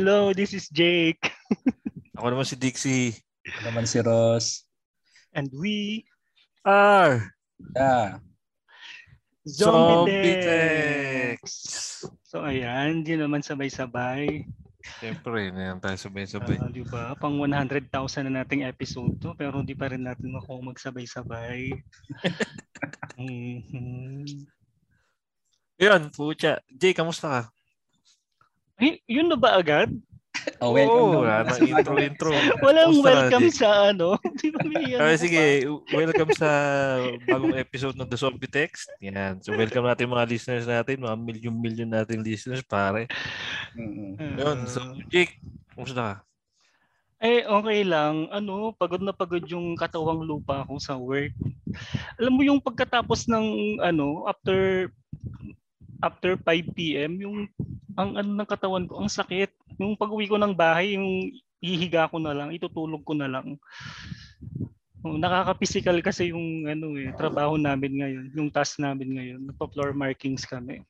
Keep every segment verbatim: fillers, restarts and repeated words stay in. Hello, this is Jake. Ako naman si Dixie. Ako naman si Ross. And we are yeah. Zombitex. So ayan, di naman sabay-sabay. Siyempre, na yan tayo sabay-sabay. Uh, diba? Pang one hundred thousand na nating episode to, pero hindi pa rin natin makuha magsabay-sabay. mm-hmm. Yun, pucha. Jay, kamusta ka? Ay, yun na ba agad? Oh, welcome. Oh, na. intro, intro. Walang kamusta welcome na, sa ano. Diba, okay, sige, welcome sa bagong episode ng The Zombie Text. Yan. So, welcome natin mga listeners natin, mga million-million natin listeners, pare. Mm-hmm. Yun. So, Jake, kamusta ka? Eh, okay lang. Ano, pagod na pagod yung katawang lupa ko sa work. Alam mo yung pagkatapos ng, ano, after after five p.m., yung ang ano ng katawan ko, ang sakit. Yung pag-uwi ko ng bahay, yung hihiga ko na lang, itutulog ko na lang. Nakaka-physical kasi yung ano eh, trabaho namin ngayon, yung task namin ngayon, nagpa-floor markings kami.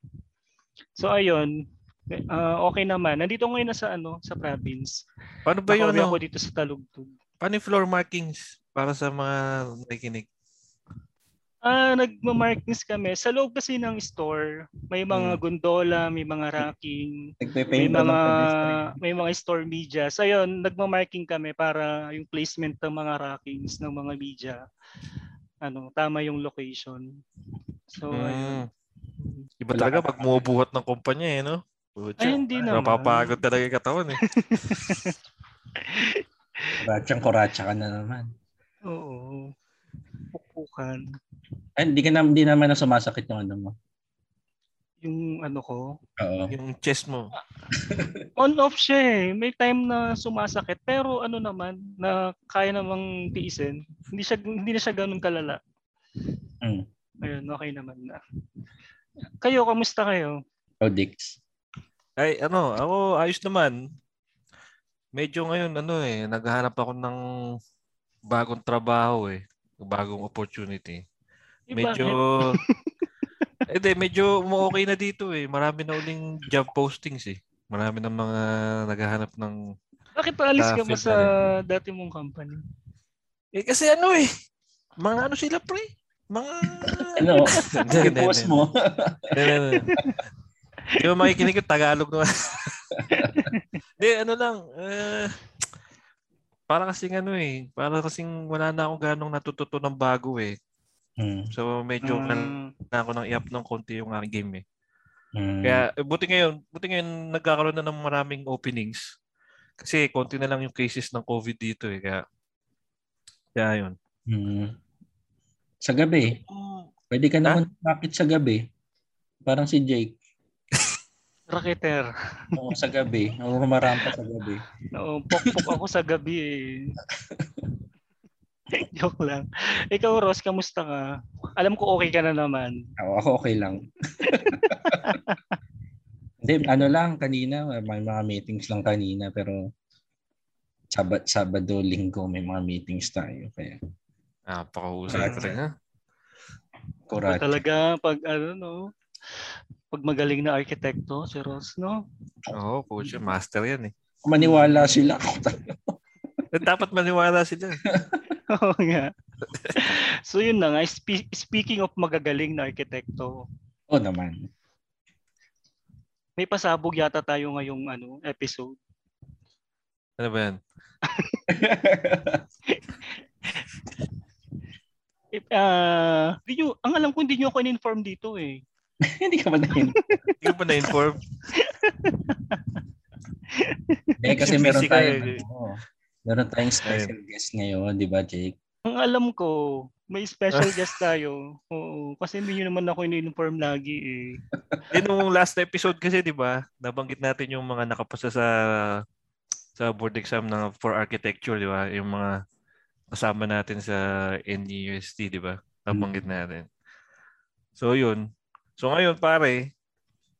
So ayun, uh, okay naman. Nandito ngayon na sa ano, sa province. Paano ba yun? Ako dito sa Talugtog. Paano yung floor markings para sa mga nakikinig? Ah, nagma-markings kami. Sa loob kasi ng store, may mga gondola, may mga racking, may mga may mga store media. So ayun, nagma-marking kami para yung placement ng mga rackings ng mga media. Ano, tama yung location. So mm. ayun. Iba talaga pag bumubuhat ng kumpanya eh, no? Pucha, ay, hindi naman. Napapagod talaga yung katawan eh. Kuratsa-kuratsa ka na naman. Oo. Pupukan. Hindi ka na, hindi naman na sumasakit yung ano mo. Yung ano ko? Oo. Yung chest mo. On-off siya eh. May time na sumasakit. Pero ano naman, na kaya namang tiisin. Hindi, siya, hindi na siya ganun kalala. Mm. Ayun, okay naman na. Kayo, kamusta kayo? Oh, Dix. Ay, ano, ako ayos naman. Medyo ngayon, ano eh, naghahanap ako ng bagong trabaho eh. Bagong opportunity. Medyo eh di, medyo okay na dito eh. Marami na uling job postings eh. Marami na mga naghahanap ng. Bakit paalis ka ba sa dati mong company? Eh kasi ano eh. Mga ano sila pre? Mga ano? I-post mo. Di ba makikinig yung Tagalog naman? Di ano lang. Uh, Para kasing ano eh, para kasing wala na akong ganong natututo ng bago eh. Mm. So medyo mm. na ako nang i-up ng konti yung aking game eh. Mm. Kaya buti ngayon, buti ngayon nagkakaroon na ng maraming openings. Kasi konti na lang yung cases ng COVID dito eh. Kaya, kaya yun. Mm. Sa gabi, pwede ka naman rakit sa gabi. Parang si Jake. Raketer. Oo, sa gabi. Ang rumarampa sa gabi. Oo, pokpok ako sa gabi eh. Joke lang. Ikaw, Ross, kamusta ka? Alam ko okay ka na naman. Oo, ako okay lang. Hindi, ano lang, kanina, may mga meetings lang kanina, pero Sabado, Sabado, Linggo, may mga meetings tayo. Kaya ah, pakahusay ka rin ha? Correct. Talaga, pag ano, no? Pag magaling na arkitekto, si Ross, no? Oo, oh, coach. Master yan eh. Maniwala sila. Dapat maniwala sila. Oo nga. So yun na nga. Spe- speaking of magagaling na arkitekto. Oo naman. May pasabog yata tayo ngayong ano, episode. Ano ba yan? If, uh, you, ang alam ko, hindi nyo ako in-inform dito eh. Hindi ka ba na-inform? Hindi ka ba na-inform? Eh, kasi meron tayong, oh, meron tayong special guest ngayon, di ba, Jake? Ang alam ko, may special guest tayo. Oo, kasi hindi nyo naman ako in-inform lagi eh. Yun yung last episode kasi, di ba? Nabanggit natin yung mga nakapasa sa sa board exam ng, for architecture, di ba? Yung mga kasama natin sa N U S D, di ba? Nabanggit hmm. natin. So, yun. So ngayon pare,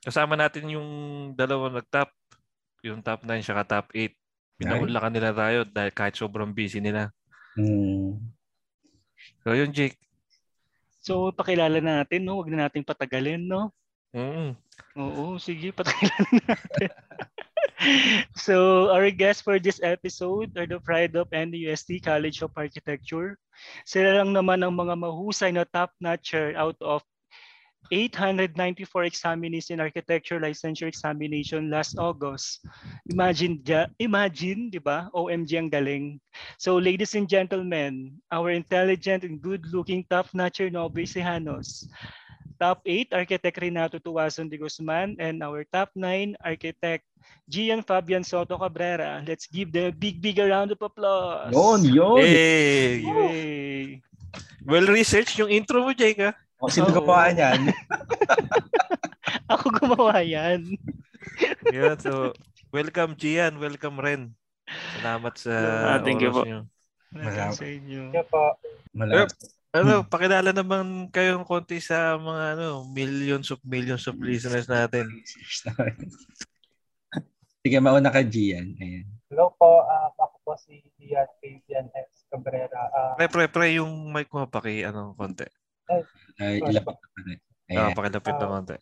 kasama natin yung dalawang nag-top, yung top nine siya ka top eight. Pinaulakan nila tayo dahil kahit sobrang busy nila. Mm. So yun Jake. So pakilala natin, no? Huwag na nating patagalin, no? Mm. Oo, sige, patagalin natin. So our guests for this episode are the pride of the U S T College of Architecture. Sila lang naman ang mga mahusay na top-notcher out of eight hundred ninety-four examinees in Architecture Licensure Examination last August. Imagine, imagine, di ba? O M G, ang galing. So ladies and gentlemen, our intelligent and good-looking top-notcher novicejanos. Top eight, Architect Renato Tuazon de Guzman, and our top nine, Architect Gian Fabian Soto Cabrera. Let's give them a big, big round of applause. Yon, yon. Hey. Hey. Well-researched yung intro mo, Jake, ha? O, sino oh. gumawa yan? Ako gumawa yan. Yeah, so welcome Gian, welcome Ren. Salamat sa uh, thank you po. Maraming sa inyo. Thank you po. Maraming. Ano, hmm. pakilala naman kayong konti sa mga ano, millions of millions of listeners natin. Sige, mauna ka Gian. Ayan. Hello po, uh, ako po si Gian Fabian S. Cabrera. Uh, pre, pre, pre, yung mic mo paki anong konti. Ay, ilapit naman eh. Oo, pakilapit naman eh.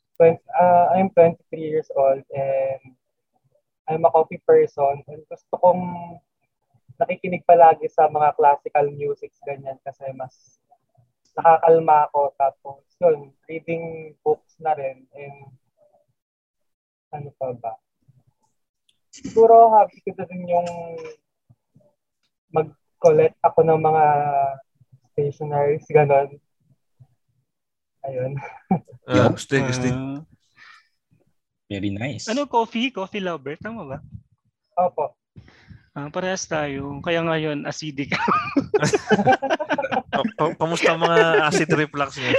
I'm twenty-three years old and I'm a coffee person. And gusto kong nakikinig palagi sa mga classical music ganyan kasi mas nakakalma ako. Tapos yun, reading books na rin. And ano pa ba? Siguro happy ko din yung mag-collect ako ng mga stationaries, gano'n. Ayun. Uh, stay, stay. Uh, very nice. Ano, coffee? Coffee lover? Tama ba? Opo. Uh, parehas tayo. Kaya ngayon, acidic. Kamusta mga acid reflux niya?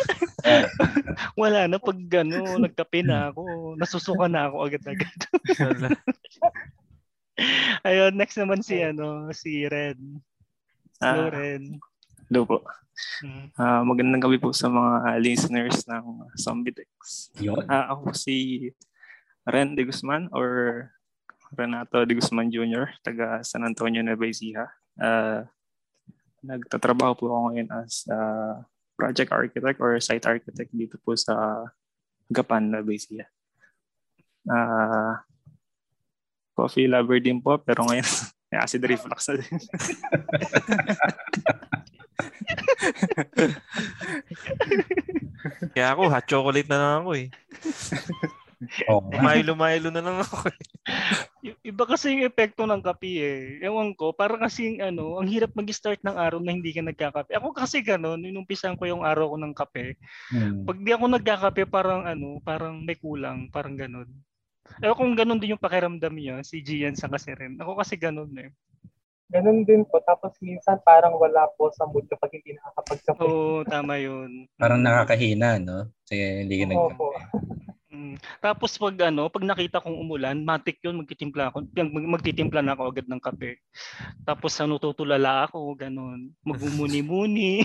Wala na. Pag ano, nagkape na ako, nasusuka na ako agad-agad. Ayun, next naman si ano, si Red. Hello, ah. Red. Hello po. Uh, magandang gabi po sa mga listeners ng Zombitex. Uh, ako si Ren de Guzman or Renato de Guzman Junior taga San Antonio, Nueva Ecija. Uh, nagtatrabaho po ako ngayon as uh, project architect or site architect dito po sa Gapan, Nueva Ecija. Uh, coffee lover din po pero ngayon acid reflux na din. Kaya ako, hot chocolate na lang ako eh. Oh, Milo-milo na lang ako eh. Iba kasi yung epekto ng kape eh. Ewan ko, parang kasing ano, ang hirap mag-start ng araw na hindi ka nagkakape. Ako kasi gano'n, inumpisan ko yung araw ko ng kape. Hmm. Pag di ako nagkakape, parang ano, parang may kulang, parang gano'n. Ewan kung gano'n din yung pakiramdam niya, si Gian sa kasi rin. Ako kasi gano'n eh. Ganun din po. Tapos minsan parang wala po sa mood kapag hindi nakakapagkape. Oo, tama yun. Parang nakakahina, no? Kasi hindi ka nagkape. Mm. Tapos pag ano, pag nakita kong umulan, matik yun, magtitimpla ako. Magtitimpla na ako agad ng kape. Tapos ano, tutulala ako, ganun. Magmumuni-muni.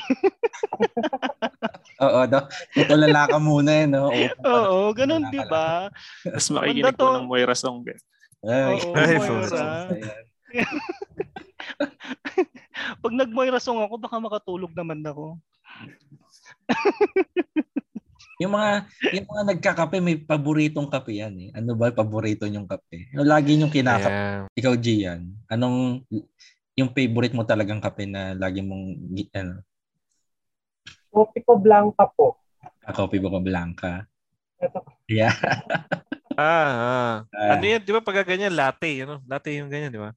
Oo, no? Tutulala ka muna eh, no? Oo, ganun, di ba? Tapos makikinig ko ng Moira Song. Oo, Moira. Pag nagmoirasong ako, baka makatulog naman ako. Yung mga yung mga nagkakape, may paboritong kape yan eh. Ano ba paborito niyong kape? Ano lagi niyong kinakape? Yeah. Ikaw Gian, anong yung favorite mo talagang kape na lagi mong ano? Coffee ko blanca po. Coffee ko blanca. Ito. Yeah. ah, ah. Uh, ano yan, di ba pag ganyan latte, ano? Latte yung ganyan, di ba?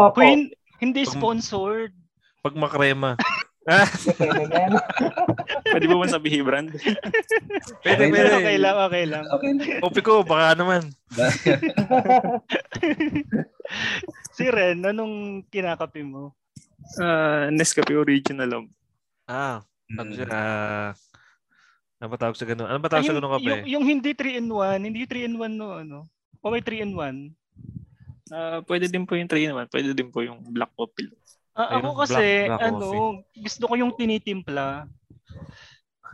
Oh, Queen, hindi sponsored. Pag makrema. Pwede ba man sabihin brand? Pwede, pwede. Okay lang, okay lang. Kopi ko, baka naman. Si Ren, anong kinakapi mo? Uh, Nescafe Original. Um. Ah, ano siya? Uh, ano ba tawag sa ganun? Ano ba tawag Ay, sa ganun kape? Yung, yung hindi three in one, hindi three in one no, ano? O may three in one? Uh, pwede din po yung three naman. Pwede din po yung black coffee. Uh, ako kasi, black, black ano, coffee. Gusto ko yung tinitimpla.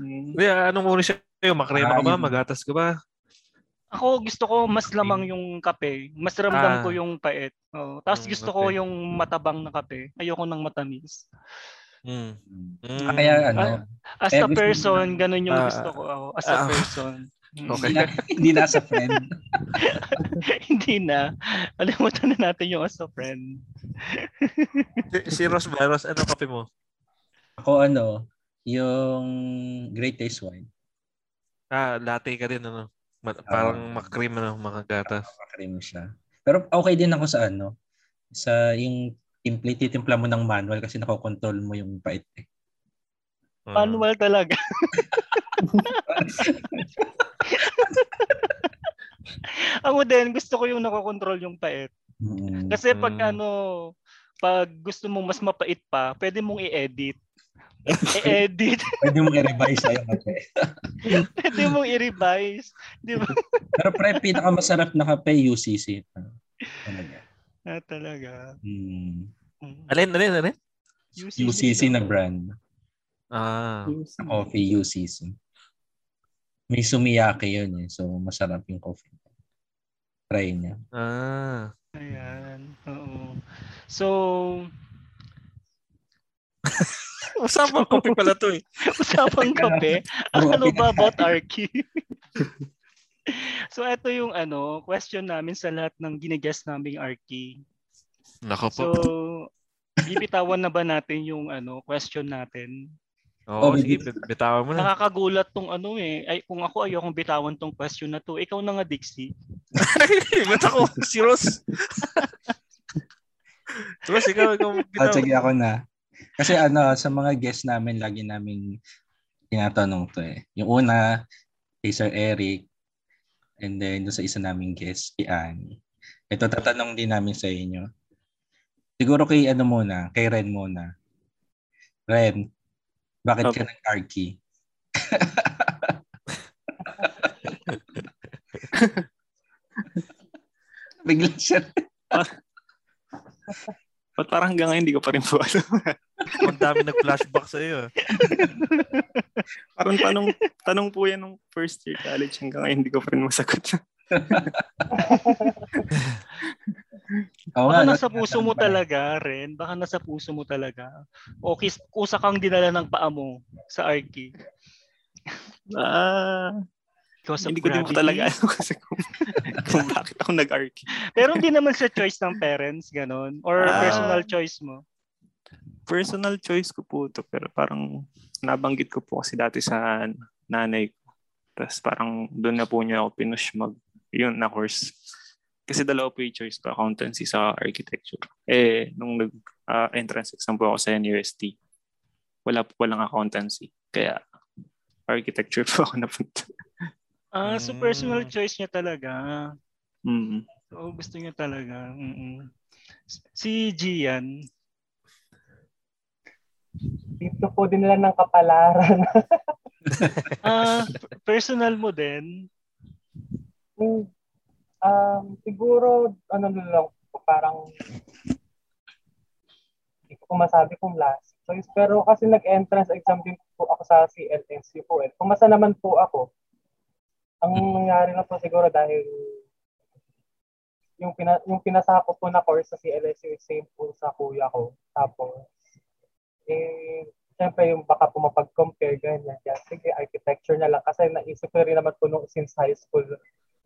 Hmm. Yeah, anong uri sa'yo? Makrema ka ba? Magatas ka ba? Ako gusto ko mas lamang yung kape. Mas ramdam ah. ko yung pait. Oh, tapos hmm, gusto okay. ko yung matabang na kape. Ayoko ng matamis. Hmm. Hmm. Ah, kaya ano? As a person, ganun yung gusto ko. Ako. As a person. Okay. Hindi na, hindi na as a friend. Hindi na. Alimutan na natin yung as a friend. si, si Ross Barros, ano kape mo? Ako ano, yung Great Taste Wine. Ah, latte ka din, ano? Parang uh, makrim, ano? Makagata. Makrim siya. Pero okay din ako sa ano, sa yung template, titimpla mo ng manual kasi nakokontrol mo yung pait eh. Manual talaga. Ako din, gusto ko yung nakokontrol yung pait. Kasi pag ano, pag gusto mong mas mapait pa, pwede mong i-edit. I-edit. Pwede mong i-revise ayo kape. Pwede mong i-revise, di ba? Pero pre, pinakamasarap na kape U C C. Talaga. Ah, talaga. Hmm. Alin, alin, alin? U C C, U C C na brand. Ah, U C C. Coffee U C C. May sumiyake yun eh, so masarap yung coffee. Try niya. Ah. Ayan. Oo. So, usapang kape pala to eh. Usapang kape? Ano ba about Archie? So, ito yung ano, question namin sa lahat ng gine-guest naming Archie. Nako po. So, bibitawan na ba natin yung ano, question natin? Oo, oh, sige, bitawan mo na. Nakakagulat tong ano eh. Ay, kung ako ayokong bitawan tong question na to. Ikaw na nga, Dixie. Ba't ako? Si Ross? Ross, ikaw, ikaw bitawan. Oh, sige, ako na. Kasi ano, sa mga guests namin, lagi namin tinatanong to eh. Yung una, kay Sir Eric, and then doon sa isa naming guest, si Annie. Ito, tatanong din namin sa inyo. Siguro kay ano muna, kay Ren muna. Ren, bakit okay ka ng Archie? Bigla siya. Ba't parang hanggang ngayon hindi ko pa rin po alam? Ang dami nag-flashback sa iyo. Parang tanong, tanong po yan nung first year college. Hanggang ngayon hindi ko pa rin masagot. Baka nasa puso mo talaga, Ren. Baka nasa puso mo talaga. O kis- kusa kang dinala ng paa mo sa Archie. Ah... Hindi ko din mo talaga ano kasi kung, kung bakit ako nag-Archie. Pero hindi naman sa choice ng parents, ganun? Or uh, personal choice mo? Personal choice ko po ito. Pero parang nabanggit ko po kasi dati sa nanay ko. Tapos parang doon na po niya ako pinush mag yun na course. Kasi dalawa po yung choice ko, accountancy sa architecture. Eh, nung nag-entrance uh, exam po ako sa N U S D, wala po walang accountancy. Kaya architecture po ako napunta. Ah, so personal choice niya talaga. Mm. So gusto niya talaga. Mm-mm. Si Gian. Dito po din lang ng kapalaran. Ah, personal mo din. Um, um siguro ano lang parang hindi ko masabi kung last choice pero kasi nag-entrance exam din po ako sa C L S C po. Pumasa naman po ako. Ang nangyari na po siguro dahil yung, pina, yung pinasakot po na course sa C L S U, same po sa kuya ko. Tapos, eh, syempre yung baka po mapag-compare, ganyan. Yan. Sige, architecture na lang. Kasi naisip ko rin naman po nung since high school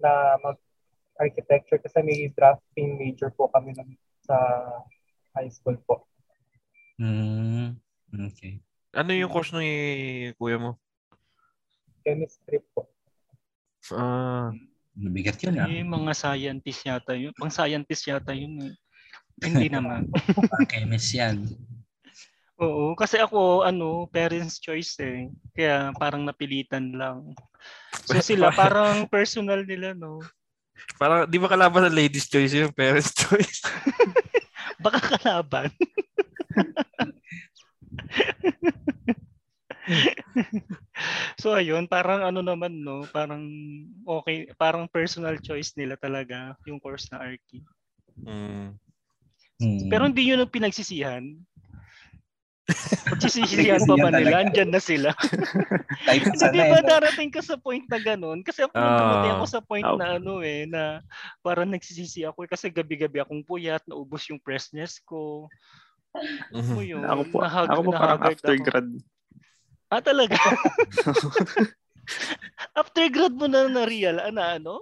na mag-architecture kasi may drafting major po kami sa high school po. Mm, okay. Ano yung course nung i- kuya mo? Chemistry po. Ah, nabigat yun ah. Eh, mga scientist yata yun. Pang scientist yata yun eh. Hindi naman. Chemist yan. Oo, kasi ako, ano, parents' choice eh. Kaya parang napilitan lang. So sila, parang personal nila, no? Parang, di ba kalaban ng ladies' choice yung parents' choice? Baka kalaban. So ayun, parang ano naman no, parang okay, parang personal choice nila talaga yung course na Archie. Mm. Mm. Pero hindi yun ang pinagsisihan. Pagsisisihan pa ba nila? Andyan na sila. So di ba darating ka sa point na ganun? Kasi ako dumating ako sa point na ano eh, na parang nagsisisi ako eh, kasi gabi-gabi akong puyat, naubos yung freshness ko. Ako yun, ako po, nahag- ako po parang after grad. Ah, talaga? After grad mo na na real, ana, ano?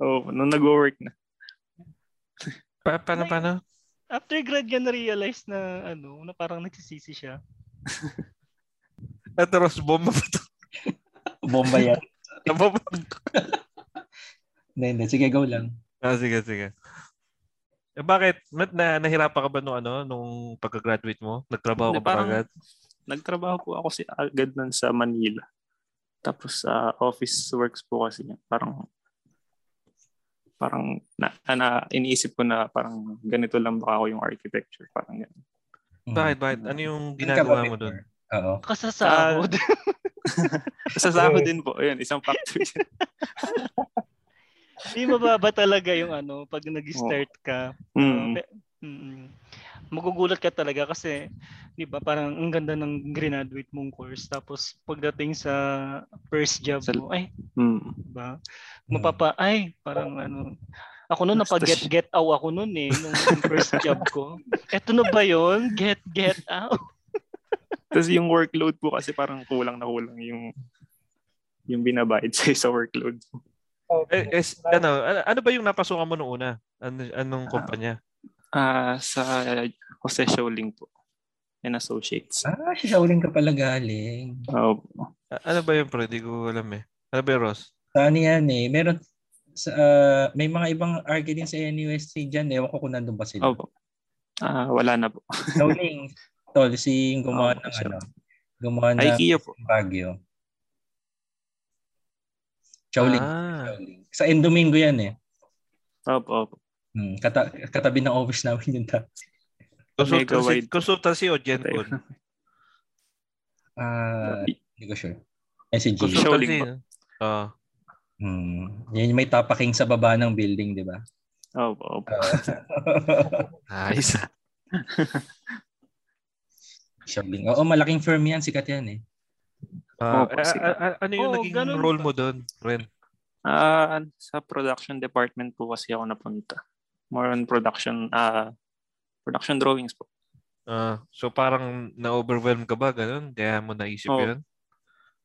Oo, oh, nung nag-work na. Pa, paano, paano? After grad ka na-realize na, ano, na parang nagsisisi siya. At Ross, bomba pa ito. Bomba yan. Bomba pa ito. Hindi, hindi. Sige, go lang. Ah, sige, sige. Eh, bakit? Na, nahirapan ka ba nung, ano, nung pagka-graduate mo? Nagtrabaho ka ba agad? Nagtrabaho po ako si agad nun sa Manila. Tapos sa uh, office works po kasi niya. Parang parang na, na iniisip ko na parang ganito lang baka ako yung architecture, parang ganun. Bakit bakit ano yung ginagawa mo doon? Oo. Kasasahod. Kasasahod din po. Ayun, isang factor. Hindi mababa talaga yung ano pag nag-start ka. Mm. Uh, mm. Magugulat ka talaga kasi 'di ba parang ang ganda ng graduate mong course tapos pagdating sa first job mo ay mm. 'di ba mapapa ay parang ano ako noon napag-get get out ako noon eh nung first job ko. Eto na ba 'yon? Get get out. Tapos yung workload po kasi parang kulang na kulang yung yung binabayad sa sa workload. Okay. Eh, eh, ano ano ba yung napasukan mo noong una? An- anong kumpanya? Uh, Ah uh, sa Jose Siao Ling po and Associates. Ah, Siao Ling ka pala galing. Oh. Ano ba 'yun, bro? Hindi ko alam eh. Ano ba 'yun, Ross? Saan yan eh? Meron sa uh, may mga ibang architect din sa N U S D diyan eh. Ewan ko kung nandoon ba sila. Opo. Oh, ah, uh, wala na po. Siao Ling tol si gumawa oh, ng sure. ano. Gumawa ng IKEA po. Baguio. Siao Ling. Ah. Sa Indomingo yan eh. Opo, opo. Hmm, kata- katabi ng office namin yun ta. Consultancy o GenCon? Ah, hindi ko sure. S G. Consultancy. Ah. Hmm, yun may tapaking sa baba ng building, di ba? Oo, oo. Nice. Shopping. Oo, malaking firm yan, sikat yan eh. Uh, oh, a- a- ano yung oh, naging role mo doon, Ren? Ah, uh, sa production department po kasi ako napunta. More on production uh, production drawings po. Uh, so parang na-overwhelm ka ba? Ganun? Kaya mo naisip oh, yun?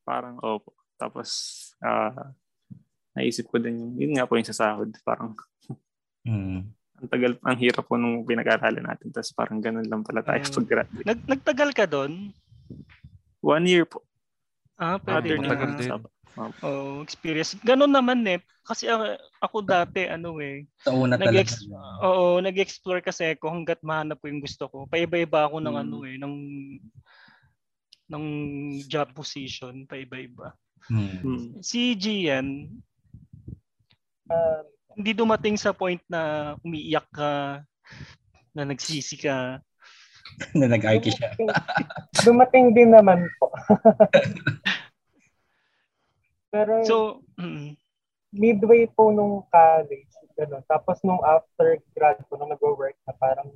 Parang opo. Oh, tapos uh, naisip ko din yung, yun nga po yung sasahod. Parang mm. ang tagal, ang hirap po nung pinag-aralan natin. Tapos parang ganun lang pala tayo um, pag-graduate. Nag- nagtagal ka doon? One year po. Ah, pwede na. Matagal din. Oh, experience. Ganun naman eh. Kasi uh, ako dati ano eh. Sa una talaga. Oo, nag-explore kasi ako hangga't mahanap ko yung gusto ko. Paiba-iba ako ng hmm. ano eh, ng ng job position, paiba-iba. Hmm. Si Gian uh, hindi dumating sa point na umiiyak ka, na nagsisi ka, na nag-arky siya. Dumating din naman po. Pero so, midway po nung college, gano'n. Tapos nung after grad po, nung nag-work na parang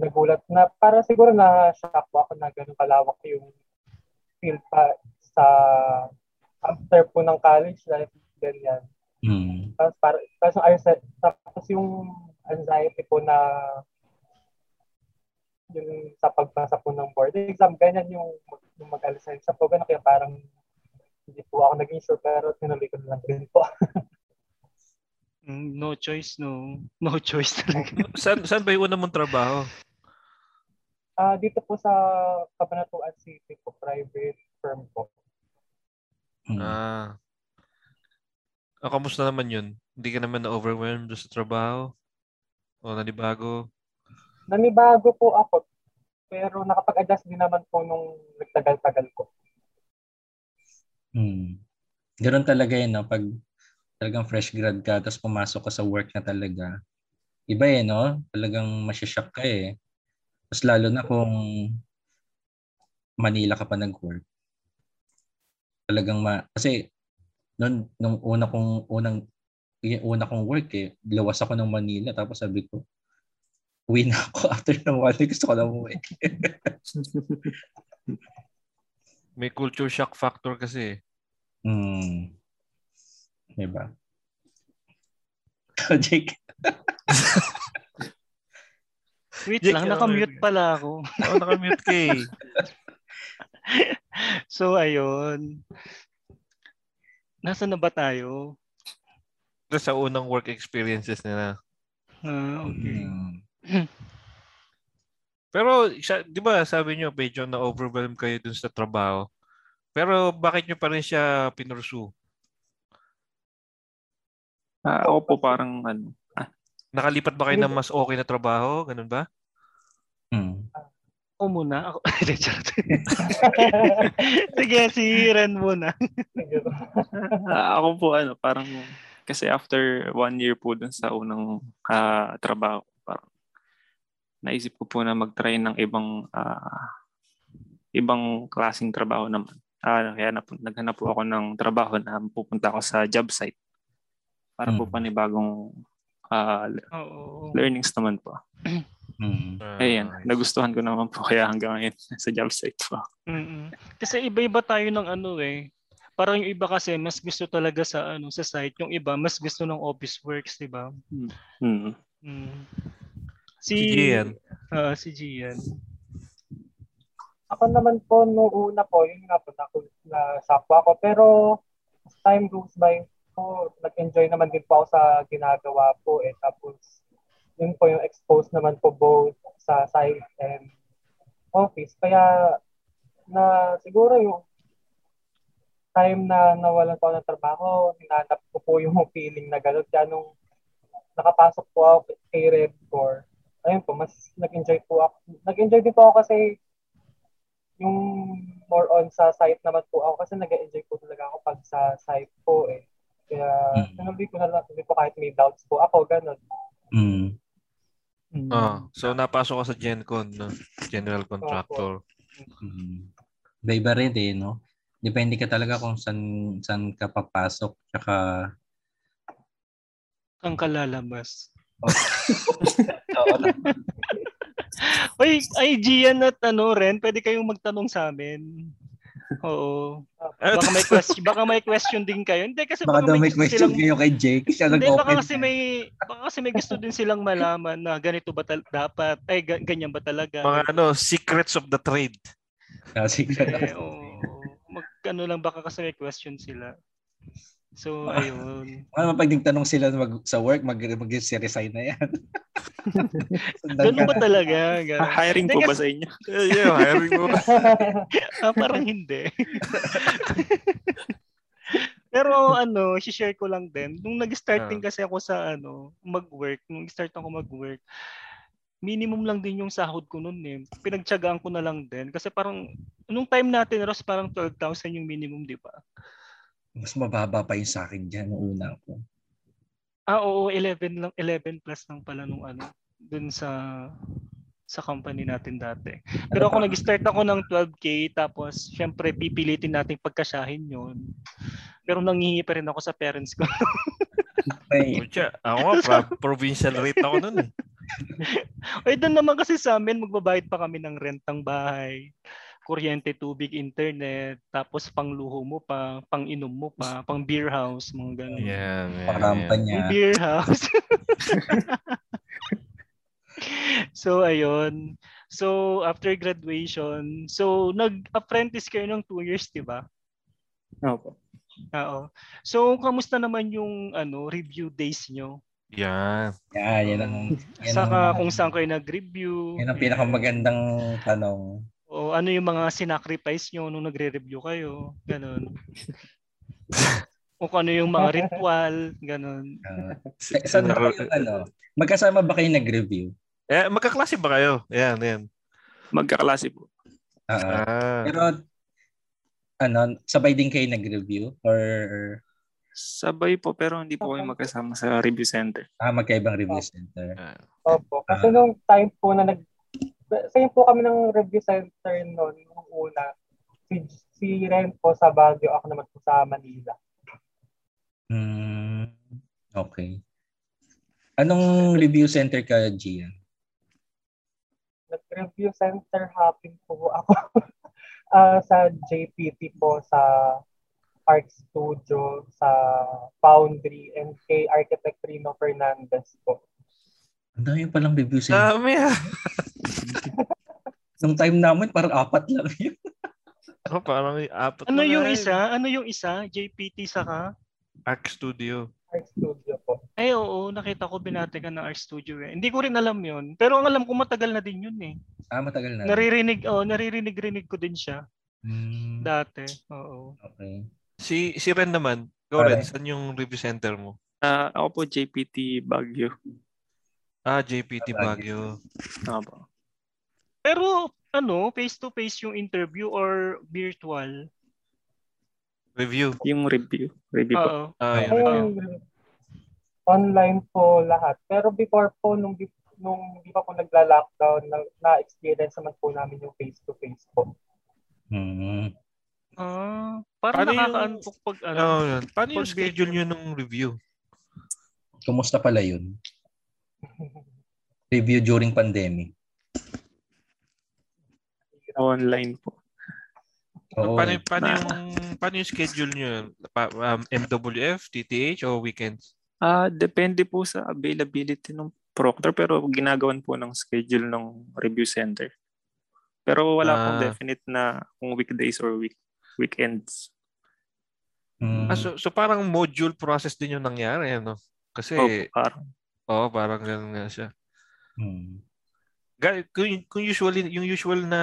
nagulat na, para siguro na-shock po ako na gano'ng kalawak yung field pa sa after po ng college life, ganyan. Mm. Tapos, para, tapos, yung, tapos yung anxiety po na yung sa pagpasa po ng board exam, ganyan yung, yung mag-alasay sa po, gano'n. Kaya parang hindi po ako naging sure pero tinuloy ko na lang rin po. No choice, no. No choice talaga. Saan, saan ba yung una mong trabaho? Uh, dito po sa Cabanatuan City po, private firm po. Ah. Oh, kamusta naman yun? Hindi ka naman na-overwhelmed sa trabaho? O nanibago? Nanibago po ako. Pero nakapag-adjust din naman po nung nagtagal-tagal ko. Hmm. Ganoon talaga yun, no? Pag talagang fresh grad ka, tapos pumasok ka sa work na talaga. Iba eh, no? Talagang masyashock ka eh. Tapos lalo na kung Manila ka pa nag-work. Talagang ma... Kasi, noon, nung una kong, unang, una kong work eh, lawas ako ng Manila. Tapos sabi ko, uwi na ako after ng one day. Gusto ko na umuwi. May culture shock factor kasi. Hmm. Diba? Oh, Jake. Wait Jake lang, nakamute pala ako. Oo, nakamute ka eh. So, ayun. Nasa na ba tayo? Nasa unang work experiences nila. Ah, okay. Mm. Pero, di ba sabi nyo, medyo na-overwhelm kayo dun sa trabaho. Pero, bakit nyo pa rin siya pinursu? Ah, uh, opo, parang ano. Ah. Nakalipat ba kayo ng mas okay na trabaho? Ganun ba? Hmm. Ako muna. Ako... Sige, si Ren muna. Ako po, ano, parang... Kasi after one year po dun sa unang uh, trabaho, parang naisip ko po na mag-try ng ibang uh, ibang klaseng trabaho naman. Uh, kaya nap- naghanap po ako ng trabaho na pupunta ako sa job site para hmm. po panibagong uh, oh, oh. learnings naman po. Mm. Ayan, nagustuhan ko naman po kaya hanggang ngayon sa job site po. Mm-mm. Kasi iba-iba tayo ng ano eh. Parang yung iba kasi mas gusto talaga sa ano sa site, yung iba mas gusto ng office works, 'di ba? Mm. Mm. Si Gian. Uh, si Gian. Ako naman po nung una po, yun nga po na sakwa ko, pero as time goes by po, nag-enjoy naman din po ako sa ginagawa po eh, tapos yun po yung exposed naman po both sa site and office. Kaya na siguro yung time na nawalan po ng trabaho, hinanap ko po yung feeling na gano'n. Kaya nung nakapasok po ako kay Redcore, ayun po, mas nag-enjoy po ako. Nag-enjoy din po ako kasi yung more on sa site naman po ako kasi nag-enjoy po talaga ako pag sa site po eh. Kaya nanuloy ko na lang, hindi po kahit may doubts po ako, gano'n. Mm. Mm. Oh, so napasok ka sa GenCon, no? General Contractor. Mm. Iba rin eh, no? Depende ka talaga kung saan saan ka papasok tsaka ang kalalabas. Oy, ay Gian at ano Ren, pwede kayong magtanong sa amin. Oo. Baka may question, baka may question din kayo. Hindi kasi baka, baka may question silang... kayo kay Jake. Siya hindi, baka kasi may baka kasi may gusto din silang malaman na ganito ba tal- dapat ay g- ganyan ba talaga. Mga ano, secrets of the trade. Ah, secret. Eh, oh. Ano lang baka kasi may question sila. So, ah, ayun. Ano, pag nagtanong sila mag, sa work, mag-resign na yan. Ganun ba talaga? Ah, hiring po ba sa inyo? Yeah, hiring po ba? Ah, parang hindi. Pero ano, share ko lang din. Nung nag-starting kasi ako sa ano, mag-work, nung start ako mag-work, minimum lang din yung sahod ko noon eh. Pinagtiyagaan ko na lang din. Kasi parang, nung time natin, Ross, parang twelve thousand yung minimum, di ba? Mas mababa pa yung sa akin dyan, nung una ko. Ah, oo, eleven lang, eleven plus lang pala nung ano, dun sa sa company natin dati. Pero ako nag-start ako ng twelve K, tapos syempre pipilitin natin pagkasyahin yun. Pero nanghihingi pa rin ako sa parents ko. Pucha, ako, pro- provincial rate ako nun eh. Ay, doon naman kasi sa amin, magbabayad pa kami ng rentang bahay, kuryente, tubig, internet, tapos pang luho mo pa, pang inom mo pa, pang beer house, mga ganun. Yeah, yeah, parampa niya. Yung beer house. So, ayun. So, after graduation, so, nag-apprentice kayo ng two years, di ba? Opo. Oo. So, kamusta naman yung ano review days nyo? Yeah. Yeah, yan ang... Yan saka ang, kung saan kayo nag-review. Yan ang pinakamagandang tanong. O ano yung mga sinacrifice nyo nung nagre-review kayo. Ganon. O ano yung mga ritual. Ganon. Uh, saan ba kayo, ano? Magkasama ba kayo nag-review? Eh, magkaklase ba kayo? Yan, yan. Magkaklase po. Uh, ah. Pero, ano, sabay din kayo nag-review? Or... Sabay po pero hindi po kayo magkasama sa review center. Ah, magkaibang review oh. center. Opo. Kasi ah. nung time po na nag... Same po kami ng review center noon, nung una. Si, si Ren po sa Baguio, ako naman po sa Manila. Hmm. Okay. Anong review center ka, Gia? Nag-review center hopping po ako uh, sa J P T po sa... Art Studio, sa Foundry, and kay Architect Rino Fernandez po. Ang dami palang review sa'yo. Dami ah! Nung time namin, parang apat lang yun. Oh, parang apat ano na yung eh. isa? Ano yung isa? J P T saka? Art Studio. Art Studio po. Ay oo, nakita ko binati ka ng Art Studio eh. Hindi ko rin alam yun. Pero ang alam ko matagal na din yun eh. Ah, matagal na. Naririnig, oh, naririnig-rinig ko din siya. Hmm. Dati, oo. Okay. Si si Ren naman, go Ren, saan yung review center mo? Uh, ako po, J P T Baguio. Ah, J P T Baguio. Tama. Pero ano, face-to-face yung interview or virtual? Review. Yung review. Review po. Ah, yung review. Online po lahat. Pero before po, nung, nung di pa po nagla-lockdown, na-experience naman po namin yung face-to-face po. Hmm. Ah, parang nakakaantok pag ano. Uh, paano yung schedule nyo ng review? Kumusta pala yun? Review during pandemic. Online po. Oh. Paano, paano, yung, paano yung schedule nyo? Um, M W F, T T H, o weekends? Uh, depende po sa availability ng proctor pero ginagawan po ng schedule ng review center. Pero wala akong ah. definite na kung weekdays or week, weekends. Mm. Ah, so, so parang module process din yung nangyari. Ano? Kasi, oh, parang. Oo, oh, parang ganun nga siya. Hmm. Kung usually yung usual na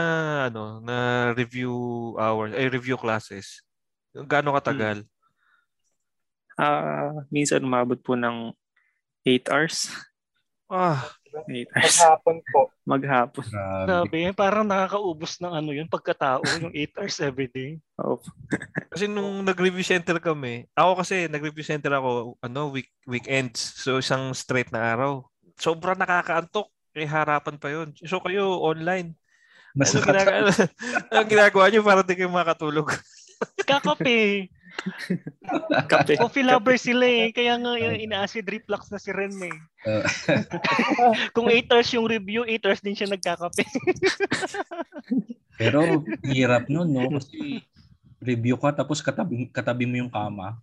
ano na review hours ay review classes gaano katagal? Ah, hmm. uh, minsan umabot po ng eight hours. Ah, eight hours. Maghapon po. Maghapon. Grabe, parang nakakaubos ng ano 'yun pagkatao yung eight hours every day. Oh. Kasi nung nag-review center kami, ako kasi nag-review center ako ano week weekends. So isang straight na araw. Sobrang nakakaantok. Eh, harapan pa yun. So, kayo online. Mas ano ginagawa, ang ginagawa nyo para di kayo makatulog? Kakape. Kape. Coffee lover sila eh. Kaya nga ina-acid reflux na si Ren eh. Uh. Kung eight hours yung review, eight hours din siya nagkakape. Pero hirap nun, no? Kasi review ka tapos katabi, katabi mo yung kama.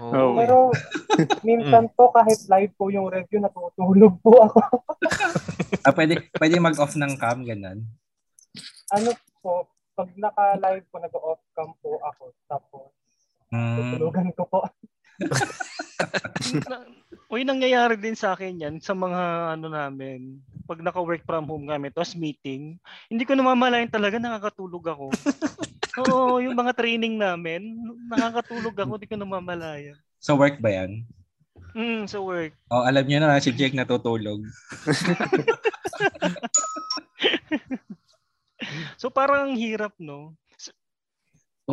Oh. Pero minsan po kahit live po yung review natutulog po ako. ah, pwede, pwede mag-off ng cam ganun. Ano po, pag naka-live po nag-off cam po ako tapos tutulugan ko po. Uy, nangyayari din sa akin yan sa mga ano namin pag naka-work from home kami tapos meeting, hindi ko namamalayan talaga nakakatulog ako. Oo, yung mga training namin, nakakatulog ako, di ko namamalaya. Sa work ba yan? Mm, sa work. Oh, alam niyo na si Jake natutulog. So parang hirap, no? So,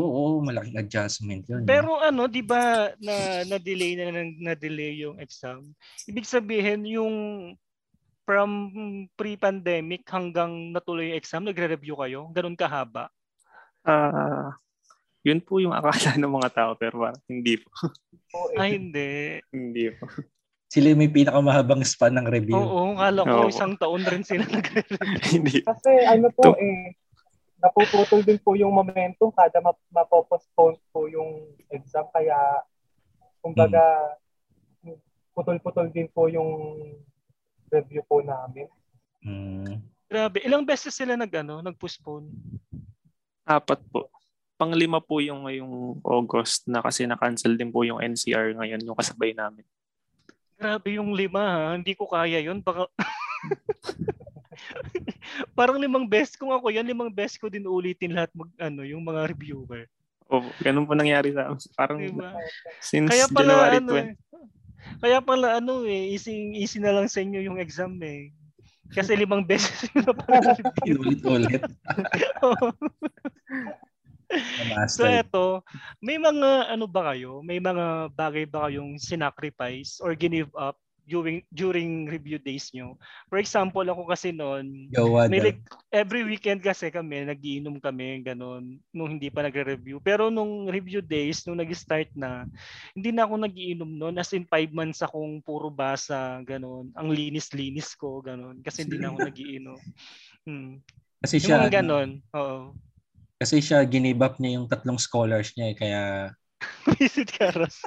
oo, oo, malaking adjustment yun. Pero ano, di ba na na-delay na na-delay yung exam? Ibig sabihin yung from pre-pandemic hanggang natuloy yung exam, nagre-review kayo? Ganun kahaba? Uh, yun po yung akala ng mga tao pero parang hindi po. Ay, hindi. Hindi po. Sila yung may pinakamahabang span ng review. Oo, akala ko isang taon rin sila nagre-review. Kasi ano po Tum- eh, napuputol din po yung momentum kada mapopostpone po yung exam. Kaya, kumbaga, hmm. putol-putol din po yung review po namin. Hmm. Grabe, ilang beses sila nag, ano, nag-postpone? Apat po. Panglima po yung ngayong August na kasi na-cancel din po yung N C R ngayon, yung kasabay namin. Grabe yung lima ha. Hindi ko kaya yun. Baka... Parang limang best kung ako yan, limang best ko din ulitin lahat mag, ano, yung mga reviewer. O, ganun po nangyari sa amin. Parang diba? Since kaya pala, January ano, eh. Kaya pala ano eh, easy na lang sa inyo yung exam eh. Kasi limang beses na parang ulit-ulit. So eto, may mga ano ba kayo? May mga bagay ba kayong sinacrifice or give up during during review days nyo? For example, ako kasi noon, every weekend kasi kami, nagiinom kami, ganun, nung hindi pa nagre-review. Pero nung review days, nung nag-start na, hindi na ako nagiinom noon. As in, five months akong puro basa, ganun. Ang linis-linis ko, ganun. Kasi hindi na ako nagiinom. Hmm. Kasi siya, yung ganun, oo. Kasi siya, give up niya yung tatlong scholars niya, eh, kaya... Visit Karas.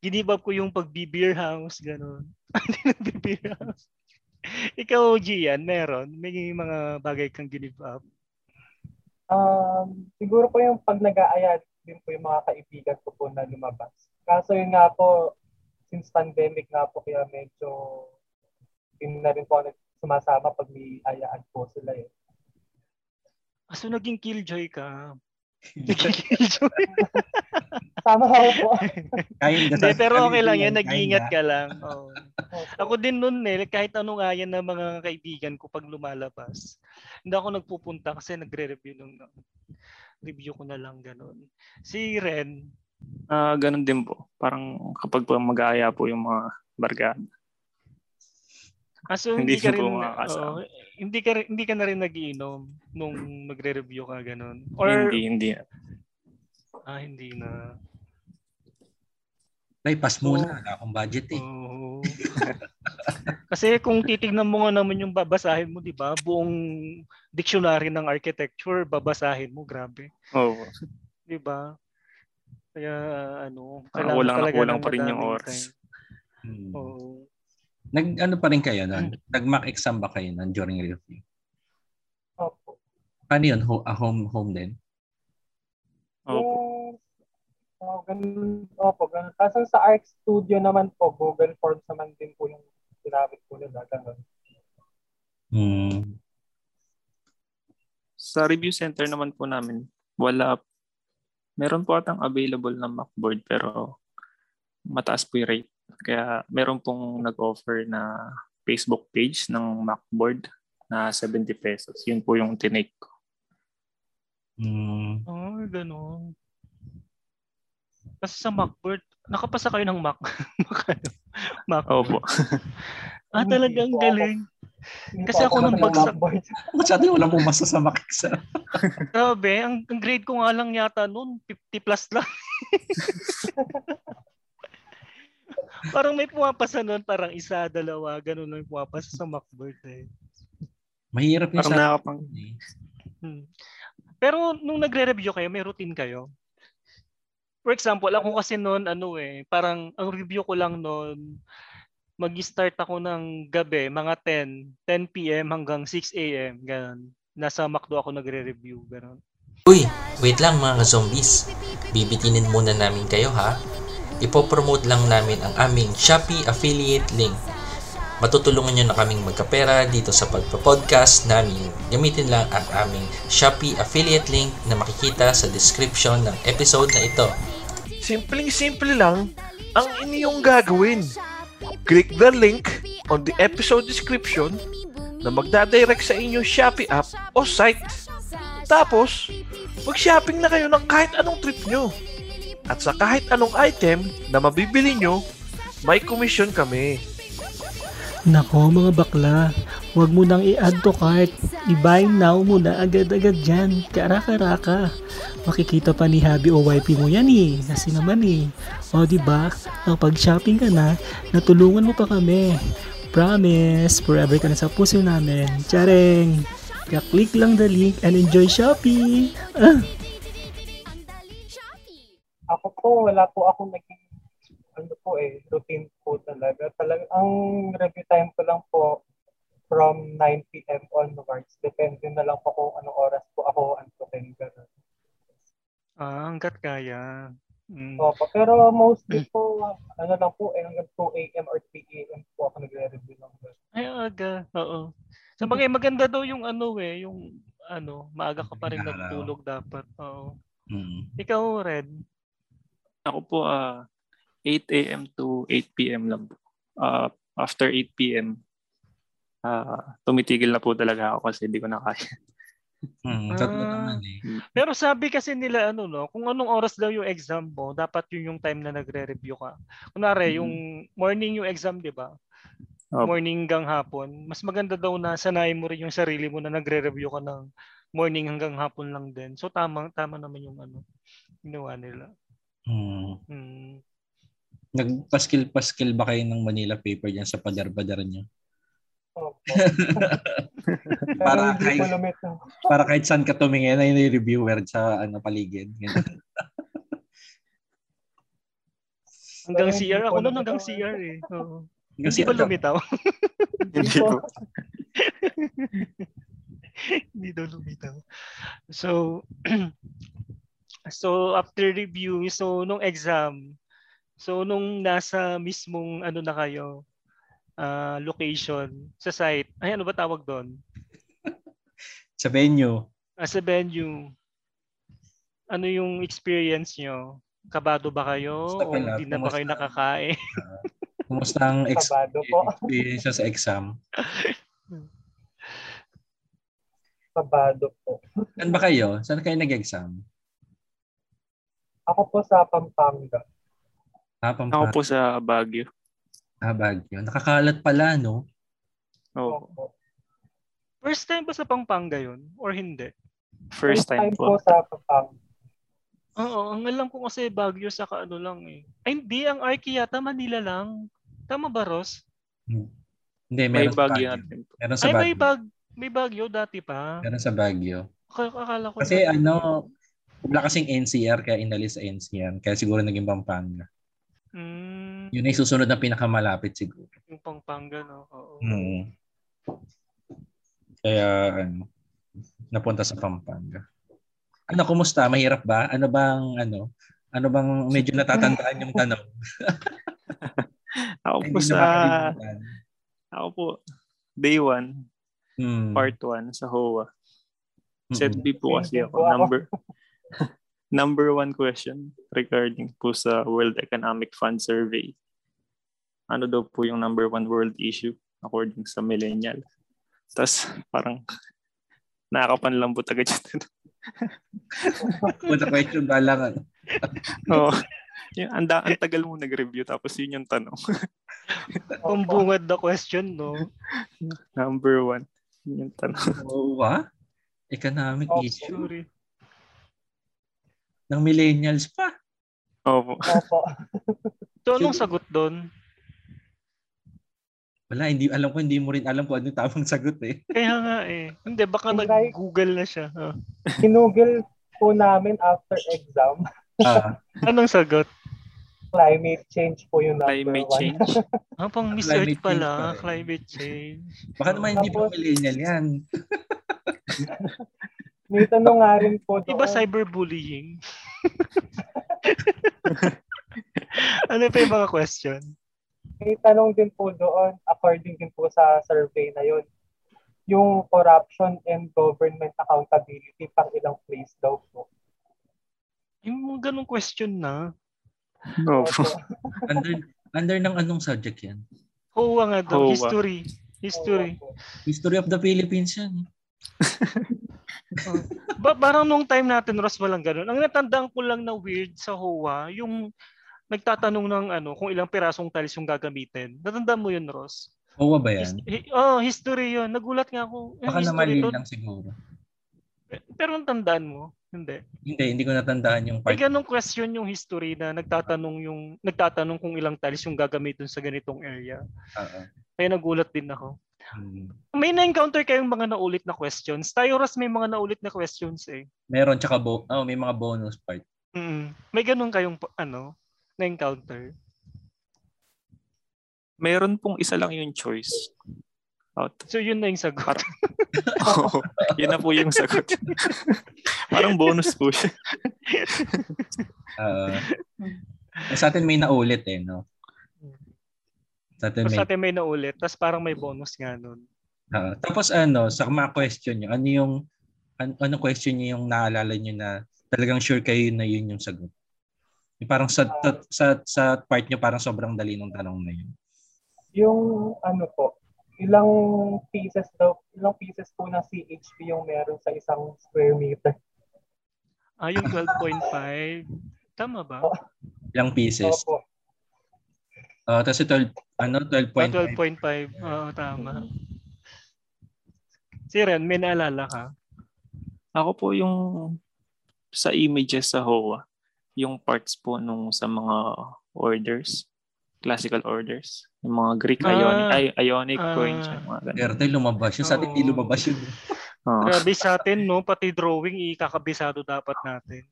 Ginibab ko yung pag-beer house, gano'n. Beer house. Ikaw, Gian, meron? May mga bagay kang ginibab? Um, siguro po yung pag nag-aaya din po yung mga kaibigan ko po na lumabas. Kaso yun nga po, since pandemic nga po, kaya medyo hindi na rin po sumasama pag may ayaan po sila eh. So naging killjoy ka? Naging killjoy? Sama ako po. De, pero okay lang yan, nag-iingat ka lang. Oh. Ako din nun eh, kahit ano nga yan ng mga kaibigan ko pag lumalabas. Hindi ako nagpupunta kasi nagre-review nung review ko na lang ganun. Si Ren? Uh, ganun din po. Parang kapag mag-aaya po yung mga bargaan. Ah, so hindi, hindi ka rin, oh, hindi ka hindi ka na rin nagiinom nung magre-review ka ganun? Or, hindi, hindi na. Ah, hindi na. May pass muna. Oh. Wala akong budget eh. Oh. Kasi kung titignan mo nga naman yung babasahin mo, di ba? Buong dictionary ng architecture, babasahin mo. Grabe. Oo. Oh. Di ba? Kaya ano, kailangan ah, walang, talaga walang na pa rin yung oras. Hmm. Oo. Nag, ano pa rin kayo nun? Nag-mock exam ba kayo nun during review? Opo. Paano yun? Ho- a home, home din? Opo. Oh, ganun, opo, ganun. Kasi sa Art Studio naman po, Google Forms naman din po yung ginamit po nila. Hmm. Sa review center naman po namin, wala. Meron po atang available na Macboard pero mataas po yung rate. Kaya meron pong nag-offer na Facebook page ng Macboard na seventy pesos. Yun po yung tinake ko. Mm. Oh, ganun. Kasi sa Macboard, nakapasa kayo ng Mac. Mac. Opo. Ah, talagang galing. Kasi ako nung bagsak. Masyado yung walang pumasa sa Mac exam. Grabe, ang grade ko nga lang yata noon, fifty plus lang. Parang may pumapasa nun, parang isa, dalawa, ganun lang pumapasa sa Macboard eh. Mahirap yung parang sa nakapang... Hmm. Pero nung nagre-review kayo, may routine kayo? For example, ako kasi nun, ano eh, parang ang review ko lang nun, mag-start ako ng gabi, mga ten, ten p.m. hanggang six a.m. Ganun. Nasa Macdo ako nagre-review, ganun. Uy, wait lang mga zombies. Bibitinin muna namin kayo ha. Ipopromote lang namin ang aming Shopee affiliate link. Matutulungan nyo na kaming magkapera dito sa pagpa-podcast namin. Gamitin lang ang aming Shopee affiliate link na makikita sa description ng episode na ito. Simpleng-simple lang ang inyong gagawin. Click the link on the episode description na magdadirect sa inyong Shopee app o site. Tapos, mag-shopping na kayo ng kahit anong trip nyo. At sa kahit anong item na mabibili nyo, may commission kami. Nako mga bakla, huwag mo nang i-add to cart. I-buy now muna agad-agad dyan. Karaka-raka. Makikita pa ni Habi o Y P mo yan eh. Kasi naman eh. O diba, kapag shopping ka na, natulungan mo pa kami. Promise, forever ka na sa puso namin. Tsaring! Kaya-click lang the link and enjoy shopping! Ah! Ako po, wala po akong naging ano po eh, routine po talaga. Talaga ang review time ko lang po from nine p.m. onwards. Depende na lang po kung anong oras po ako until ganun. Ah, hanggat kaya. Mm. Opo, pero mostly po, ano lang po, eh, hanggang two a.m. or three a.m. po ako nagre-review lang. Ay, aga. Oo. Sa bagay, maganda daw yung ano eh, yung ano, maaga ka pa rin nagtulog dapat. Oo. Mm. Ikaw, Red? Ako po, uh, eight a.m. to eight p.m. lang po. Uh, after eight p.m., uh, tumitigil na po talaga ako kasi hindi ko na kaya. Hmm, ah, eh. Pero sabi kasi nila, ano, no, kung anong oras daw yung exam mo, dapat yun yung time na nagre-review ka. Kunwari, hmm. yung morning yung exam, di ba? Oh. Morning hanggang hapon. Mas maganda daw na sanayin mo rin yung sarili mo na nagre-review ka ng morning hanggang hapon lang din. So, tama, tama naman yung ano, ginawa nila. Hmm. Hmm. Nagpaskil-paskil ba kayo ng Manila paper dyan sa padar-badar nyo? Opo. para, kahit, para kahit saan ka tumingin na yung reviewer sa ano, paligid. Hanggang C R. Ako lang hanggang C R eh. Oo. Hindi pa lumitaw. Hindi po. Hindi daw lumitaw. So, so after review, so nung exam, so nung nasa mismong ano na kayo, uh, location sa site, ay ano ba tawag doon? Sa venue. Ah, sa venue. Ano yung experience nyo? Kabado ba kayo? O hindi na ba kayo nakakain? Kumusta ang experience sa exam? Kabado po. Saan ba kayo? Saan kayo nag-exam? Ako po sa Pampanga. Ah, Pampanga. Ako po sa Baguio. Ah, Baguio. Nakakalat pala, no? Oo. Oh. First time ba sa Pampanga yun? Or hindi? First, First time, time po. po sa Pampanga. Oo, ang alam ko kasi Baguio saka ano lang eh. Ay, hindi, ang Archie yata Manila lang. Tama ba, Ross? Hmm. Hindi, meron may Baguio. Meron sa Baguio. Ay, may, bag- may Baguio dati pa. Meron sa Baguio. Akala ko kasi na- ano, wala kasing N C R kaya inalis sa N C R. Kaya siguro naging Pampanga. Hmm. Yun ay susunod na pinakamalapit siguro. Yung Pampanga, no? Oo. Hmm. Kaya ano, napunta sa Pampanga. Ano, kumusta? Mahirap ba? Ano bang, ano? Ano bang medyo natatandaan yung tanong? Ako po sa... Ako po, day one, hmm. part one sa H O A. Set B po kasi ako. Number number one question regarding po sa World Economic Fund Survey. Ano daw po yung number one world issue according sa millennial? Tapos parang nakakapanlang po taga dyan. What a question ba lang. Oo. Ang tagal mo nag-review tapos yun yung tanong. Ang bungad na question, no? Number one. Yun yung tanong. Oh, what? Economic oh, issue? Sorry. Ng millennials pa? Opo. Opo. So, anong sagot doon? Wala, hindi, alam ko hindi mo rin alam kung ano yung tamang sagot eh. Kaya nga eh. Hindi, baka nag-Google na siya. Huh? Kinugil po namin after exam. Ah. Anong sagot? Climate change po yung number Climate one. Change? Ah, pang research pala. Pa Climate change. Baka naman hindi po millennial yan. May tanong nga rin po doon. Iba cyberbullying? Ano pa yung mga question? May tanong din po doon, according din po sa survey na yun, yung corruption and government accountability pang ilang place daw po. Yung ganong question na. No. under, under ng anong subject yan? Hoa nga daw. Hoa. History. History. History of the Philippines yan. Ba- parang nung time natin, Ross, walang ganon. Ang natandaan ko lang na weird sa Hoa, yung... nagtatanong ng ano kung ilang pirasong tiles yung gagamitin. Natandaan mo yun, Ross? Oo ba yan? His- oh, history yun. Nagulat nga ako. Baka naman yun lang siguro. Pero natandaan mo? Hindi. Hindi, hindi ko natandaan yung part. E ganong question yung history na nagtatanong yung nagtatanong kung ilang tiles yung gagamitin sa ganitong area. Uh-huh. Kaya nagulat din ako. Hmm. May na-encounter kayong mga naulit na questions? Tayo, Ross, may mga naulit na questions eh. Meron, tsaka bo- oh, may mga bonus part. Mm-mm. May ganun kayong ano? Na-encounter? Meron pong isa lang yung choice. Out. So yun na yung sagot. Oo, oh, yun na po yung sagot. Parang bonus po siya. uh, sa atin may naulit eh, no? Sa atin may, sa atin may naulit, tapos parang may bonus nga nun. Uh, tapos ano, sa mga question nyo, ano yung, an- ano question nyo yung naalala nyo na talagang sure kayo na yun yung sagot? Parang sa, sa sa part niyo parang sobrang dali ng tanong na yun. Yung ano po, ilang pieces daw, ilang pieces po na C H P yung meron sa isang square meter. Ah, yung twelve point five. Tama ba? Oh. Ilang pieces. Opo. Ah, uh, kasi twelve ano twelve point five. twelve point five. Oo, tama. Si Ren, may naalala ka? Ako po yung sa images sa H O A. Yung parts po nung sa mga orders, classical orders, yung mga Greek ah, Ionic, ay, Ionic ah, coins, yung mga ganun. Erte, lumabas yun. Sa atin, hindi lumabas yun. Oh. Grabe sa atin, no? Pati drawing, ikakabisado dapat natin.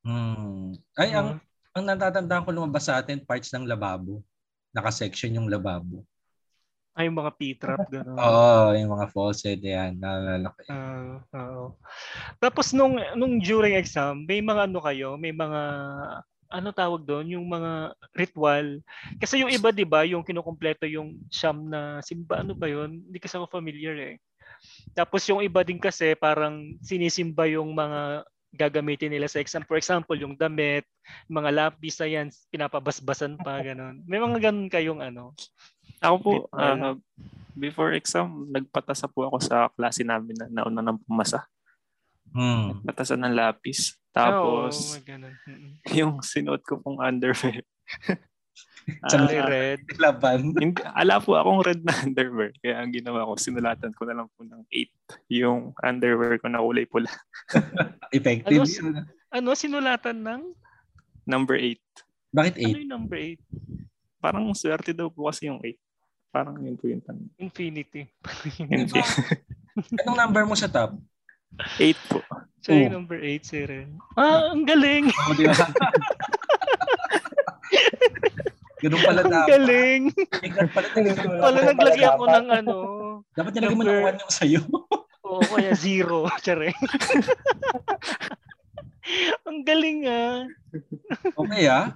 Hmm. Ay, ang, hmm. ang natatandaan ko lumabas sa atin, parts ng lababo. Naka-section yung lababo. Ay, yung mga P-trap, gano'n. Oo, yung mga falsehead, yan. Naalala ko yan. Uh, uh, Tapos, nung, nung during exam, may mga ano kayo, may mga, ano tawag doon, yung mga ritual. Kasi yung iba, di ba, yung kinukumpleto yung siyam na simba, ano ba yun? Hindi kasi ako familiar eh. Tapos, yung iba din kasi, parang sinisimba yung mga gagamitin nila sa exam. For example, yung damit, mga lapis, ayan, pinapabasbasan pa, gano'n. May mga gano'n kayong ano. Ako po, uh, before exam, nagpatasa po ako sa klase namin na nauna ng pumasa. Hmm. Nagpatasa ng lapis. Tapos, oh, oh yung sinuot ko pong underwear. Tsaka uh, red. Laban. Hindi, ala po akong red na underwear. Kaya ang ginawa ko, sinulatan ko na lang po ng eight yung underwear ko na kulay pula. Effective. Ano, ano sinulatan ng? Number eight. Bakit eight? Ano yung number eight? Parang swerte daw po kasi yung eight. Parang yun po yung tanong. Infinity. Infinity. Anong number mo sa top? eight po. So yung number eight, si Ren. Ah, ang galing! Oh, diba? Ganun pala dapat. Ang galing! Ganun pala dapat. Pala naglagay ako ng ano. Dapat nilagay mo ng one yung sa'yo. Oo, kaya zero, si Ren. Ang galing ah. Okay ah.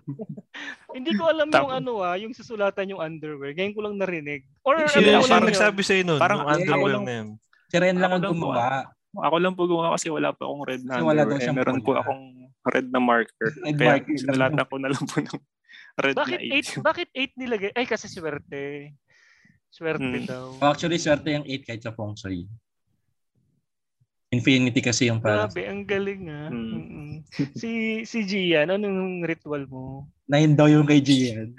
Hindi ko alam yung Tam- ano ah, yung susulatan yung underwear. Ngayon ko lang narinig. Or sino ano, parang nagsabi sa'yo nun? Parang eh, underwear lang, na yun. Si Ren lang ang gumawa. Ako lang po gumawa kasi wala po akong red na so, underwear. Eh, meron po akong red na marker. Red kaya marker sinulatan ko na lang po ng red bakit na eight. Bakit eight nilagay? Ay kasi swerte. Swerte hmm. daw. Actually swerte yung eight kahit sa feng shui. Infinity kasi yung parang. Grabe, ang galing ah. Mm. Si si Gian, ano yung ritual mo? Nine daw yung kay Gian.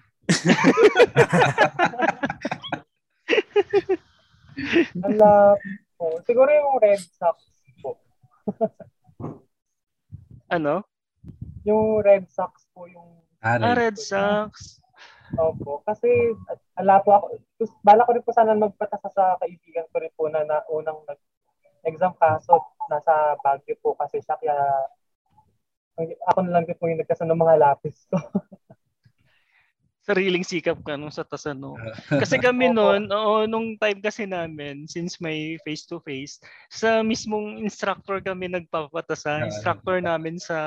Ala, oh, siguro yung red socks po. Ano? Yung red socks po yung Ah, ah red socks. Opo, kasi ala po ako, bala ko rin po sana magpatasa sa kaibigan ko rin po na, na unang nag exam kaso nasa Baguio po kasi siya kaya ako na lang din po yung nagtasan ng mga lapis ko. Sariling sikap ka nung sa tasan no. Kasi kami noon, oo, nung time kasi namin since may face to face sa mismong instructor kami nagpapatasa, instructor namin sa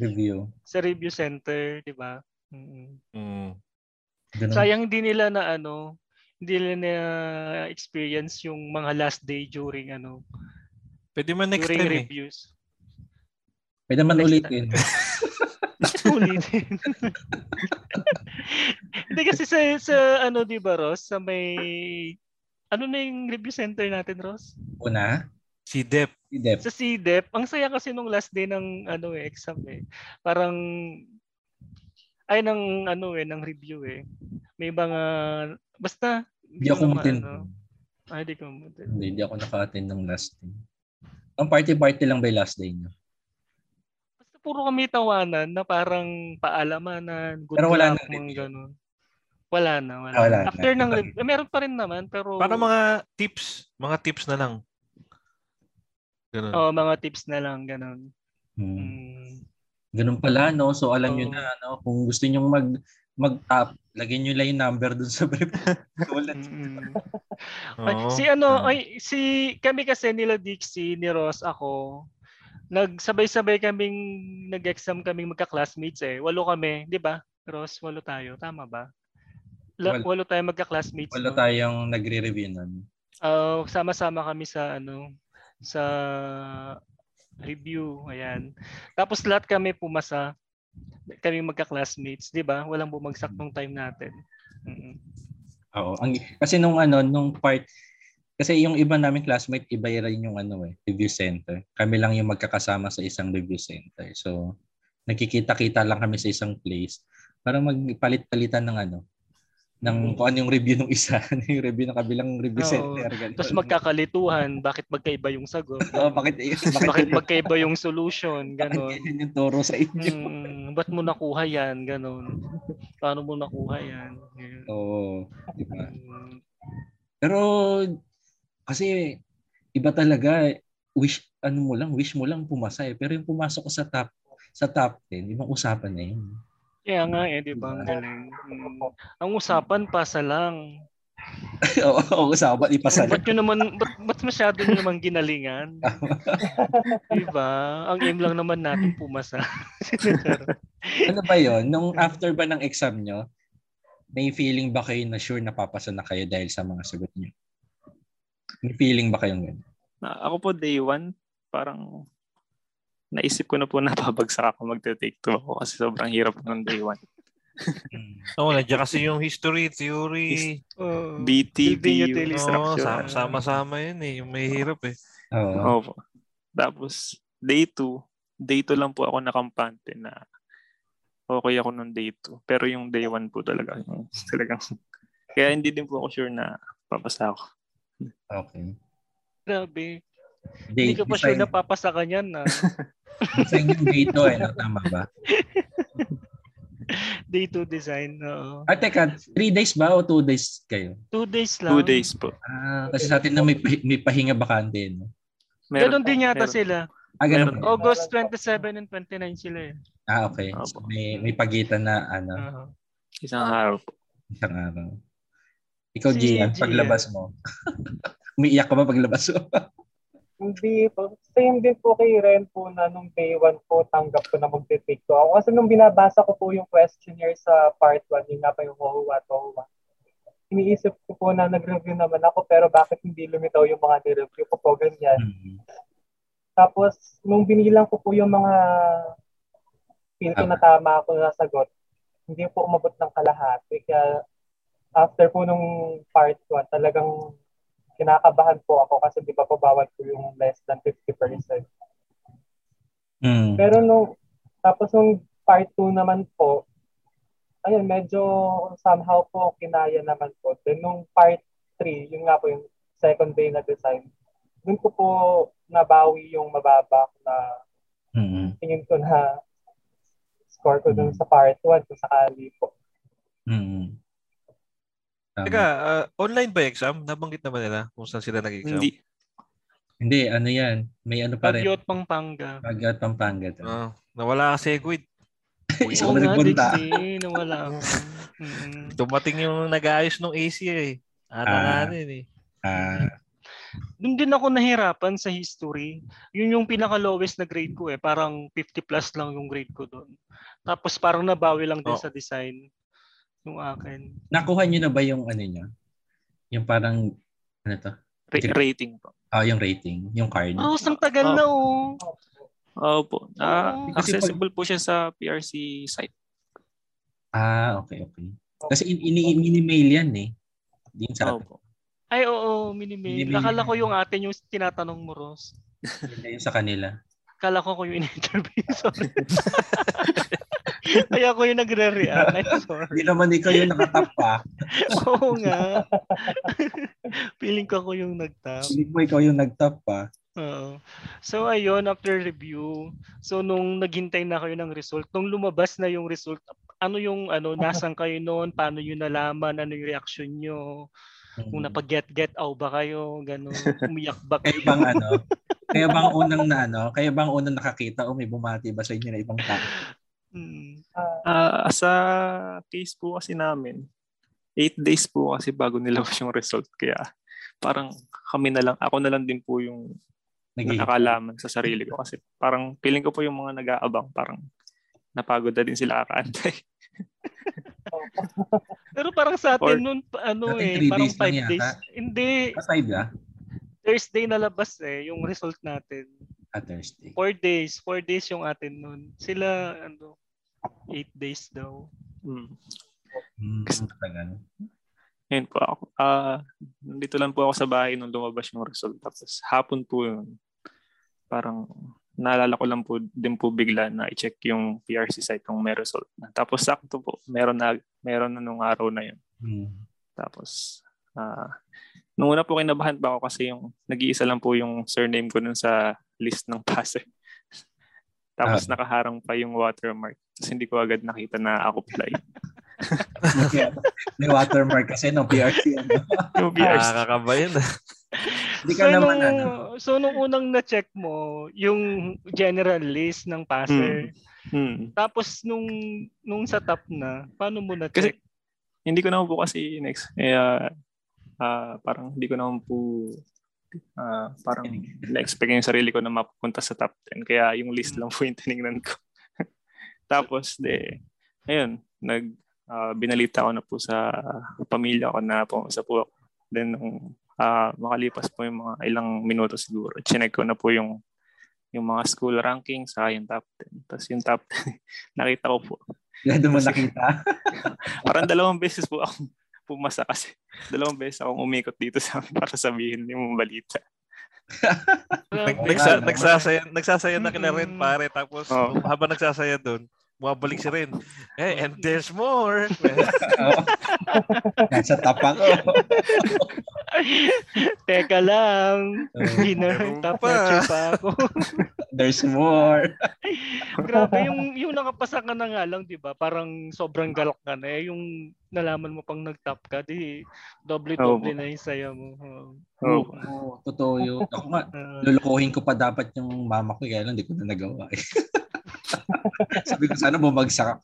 review. Sa review center, di ba? Mm. Sayang din nila na ano hindi na experience yung mga last day during ano. Pwede man next time reviews. Eh. Pwede man ulitin. ulitin. Hindi kasi sa, sa ano di ba Ross? Sa may ano na yung review center natin Ross? Una? C D E P. C D E P. Sa C D E P. Ang saya kasi nung last day ng ano eh, exam eh. Parang ay ng ano eh, ng review eh. May mga basta Hindi ako umutin. Ano. Ay, di ko umutin. Hindi, di ako naka-attend ng last day. Ang party-party lang ba yung last day niyo? Basta puro kami tawanan na parang paalamanan, good pero wala luck, na mga gano'n. Wala na, wala. Ah, wala After na. ng eh, meron pa rin naman, pero... Para mga tips, mga tips na lang. Ganun. Oo, mga tips na lang, gano'n. Hmm. Hmm. Ganun pala, no? So, alam so, nyo na, no? Kung gusto nyong mag... mag-tap, lagyan niyo lang yung number dun sa brief. oh. Si ano, ay si kami kasi nila Dixie, ni Ross, ako, nagsabay-sabay kaming nag-exam kaming magka-classmates eh. Walo kami, 'di ba? Ross, walo tayo, tama ba? La, walo tayo magka-classmates. Walo no? Tayong nagre-review nun. Oh, uh, sama-sama kami sa ano, sa review, ayan. Tapos lahat kami pumasa. Kami magka-classmates, 'di ba? Walang bumagsak nung time natin. Mm-hmm. Oo, ang kasi nung ano, nung part kasi yung iba naming classmate, iba rin yung ano eh, review center. Kami lang yung magkakasama sa isang review center. So, nakikita-kita lang kami sa isang place para magpalit-palitan ng ano, ng kung ano yung review ng isa, yung review ng kabilang review center. Tapos magkakalituhan, bakit magkaiba yung sagot? Oo, oh, bakit, bakit, bakit magkaiba yung solution? Ganon. Bakit yun yung toro sa inyo? Hmm, ba't mo nakuha yan? Ganon. Paano mo nakuha yan? Oo. Oh, diba? Pero, kasi, iba talaga, wish, ano mo lang, wish mo lang pumasa eh. Pero yung pumasok ko sa top, sa top ten, ibang usapan na yun. Kaya nga eh, di ba? Ang usapan, pasa lang. Oo, usapan ipasali. Ba't yun naman, ba't, ba't masyado naman ginalingan? Diba? Ang aim lang naman natin pumasa. Ano ba yun? Nung after ba ng exam nyo, may feeling ba kayo na sure na papasa na kayo dahil sa mga sagot nyo? May feeling ba kayong ganun? Ako po day one, parang naisip ko na po napabagsak ako magte-take two ako kasi sobrang hirap ng day one. Oo, oh, nandiyan kasi yung history, theory, Hist- uh, B T, B U. Oh, sama-sama yun eh. Yung may hirap eh. Oo. Oh. Oh, tapos day two, day two lang po ako nakampante na okay ako nung day two. Pero yung day one po talaga. Talagang, kaya hindi din po ako sure na papasa ako. Okay. Grabe. Day, Hindi ko pa sure na papasa ka niyan. Ah. Design yung day two eh. No? Tama ba? Day two design. No? Ah, teka. Three days ba o two days kayo? Two days lang. Two days po. Ah, kasi sa atin na may, may pahinga bakante. No? Meron, Ganon din yata meron. sila. Ah, ganun. August twenty-seven and twenty-nine sila eh. Ah, okay. So, may, may pagitan na ano. Uh-huh. Isang araw po. Isang araw. Ikaw, si Gian, paglabas mo. Umiiyak ka ba paglabas mo? Hindi po. Same din po kay Ren po na nung day one po tanggap ko na magte-take two ako. Kasi nung binabasa ko po yung questionnaire sa part one, yun nga pa yung huhuwa at huhuwa. Iniisip ko po na nag-review naman ako pero bakit hindi lumitaw yung mga nireview ko po ganyan. Mm-hmm. Tapos nung binilang ko po yung mga feel ko na tama ako na sagot, hindi po umabot ng kalahati. Kaya after po nung part one, talagang kinakabahan po ako kasi di ba po bawal po yung less than fifty percent. Mm. Pero nung, tapos nung part two naman po, ayun, medyo somehow po kinaya naman po. Then nung part three, yun nga po yung second day na design, dun ko po nabawi yung mababa na mm-hmm. tingin ko na score ko dun mm-hmm. sa part one kung sakali po. Mm-hmm. Um, Teka, uh, online ba yung exam? Nabanggit naman nila kung saan sila nag-exam? Hindi. Hindi, ano yan? May ano pa rin. Baguio at Pampanga. Baguio at Pampanga. Uh, nawala ka si Egwid. Isa ko nagpunta. Nawala ako. Mm-hmm. Tumating yung nag-aayos ng A C eh. Ano ah, nga rin eh. Ah. Doon din ako nahirapan sa history. Yun yung pinaka-lowest na grade ko eh. Parang fifty plus lang yung grade ko doon. Tapos parang nabawi lang din oh. sa design. Yung akin. Nakuha niyo na ba yung ano niya? Yung parang ano to? Ra- rating po. Ah, oh, yung rating, yung card. Oh, sang tagal oh. na oh. Oh po. Ah, oh. accessible pag... po siya sa P R C site. Ah, okay, okay. Kasi ini-mini-mail yan eh. Din sa atin. Oh, ay, oo, oh, mini-mail. Nakala ko yung atin yung tinatanong mo, Ross. Hindi yung sa kanila. Kala ko ko yung in-interview. Sorry. Kaya ko yung nagre-react. Hindi naman ikaw yung nakatap pa. Oo nga. Feeling ko ako yung nagtap. Feeling mo ikaw yung nagtap pa. Oo. So ayun, after review, so nung naghintay na kayo ng result, nung lumabas na yung result, ano yung ano, nasaan kayo noon, paano yun nalaman, ano yung reaction nyo, kung napag-get-get out ba kayo, gano'n, umiyak ba kayo? Kaya bang ano? Kaya bang unang na ano? Kaya bang unang nakakita o may bumati ba sa inyo na ibang tao? Hmm. Uh, sa case po kasi namin, eight days po kasi bago nilabas yung result. Kaya parang kami na lang, ako na lang din po yung nakakalaman sa sarili ko. Kasi parang feeling ko po yung mga nag-aabang, parang napagod na din sila kakaantay. Pero parang sa atin or, nun, ano eh, parang five days. Hindi. five na? Thursday nalabas eh yung result natin. Ah, Thursday. Four days. Four days yung atin nun. Sila, ano, eight days daw. Hmm. Hmm. Kasi, yun po ako. Uh, nandito lang po ako sa bahay nung lumabas yung result. Tapos hapon po yun. Parang naalala ko lang po din po bigla na i-check yung P R C site kung may result na. Tapos sakto po. Meron na, meron na nung araw na yun. Hmm. Tapos, ah, uh, nung una po kinabahan pa ako kasi yung nag-iisa lang po yung surname ko nun sa list ng passer. Tapos ah. nakaharang pa yung watermark. Tapos hindi ko agad nakita na ako pala yun. May watermark kasi no P R C. No P R C. Ah, kakaba yun. Hindi ka so, naman nung, ano. So nung unang na-check mo, yung general list ng passer. Hmm. Hmm. Tapos nung nung sa top na, paano mo na-check? Kasi, hindi ko na po kasi next. Eh, uh, uh, parang hindi ko naman po uh, parang na-expect yung sarili ko na mapupunta sa top ten. Kaya yung list lang po yung tinignan ko. Tapos, de, ayun, nag, uh, binalita ko na po sa pamilya ko na pumunta po ako. Then, nung uh, makalipas po yung mga ilang minuto siguro, chinek ko na po yung yung mga school ranking sa yung top ten. Tapos yung top ten, nakita ko po. Yan doon mo nakita? Parang dalawang beses po ako pumasa kasi. Dalawang beses akong umikot dito sa para sabihin yung balita. Nagsa- nagsasaya, nagsasaya na kila Ren, pare. Tapos oh. habang nagsasaya doon, mabalik si Ren. Hey, and there's more. Nasa tapang ko. Teka lang. Ginawin tapang pa ako. There's more. Grabe, yung yung nakapasa ka na nga lang, 'di ba? Parang sobrang galak ka na eh. Yung nalaman mo pang nag-top ka, 'di double-double oh. na 'yung saya mo. Oo, oh. oh, totoo 'yun. Ako nga, lulukuhin ko pa dapat yung mama ko, kaya lang hindi ko na nagawa. Eh. Sabi ko sana bumagsak.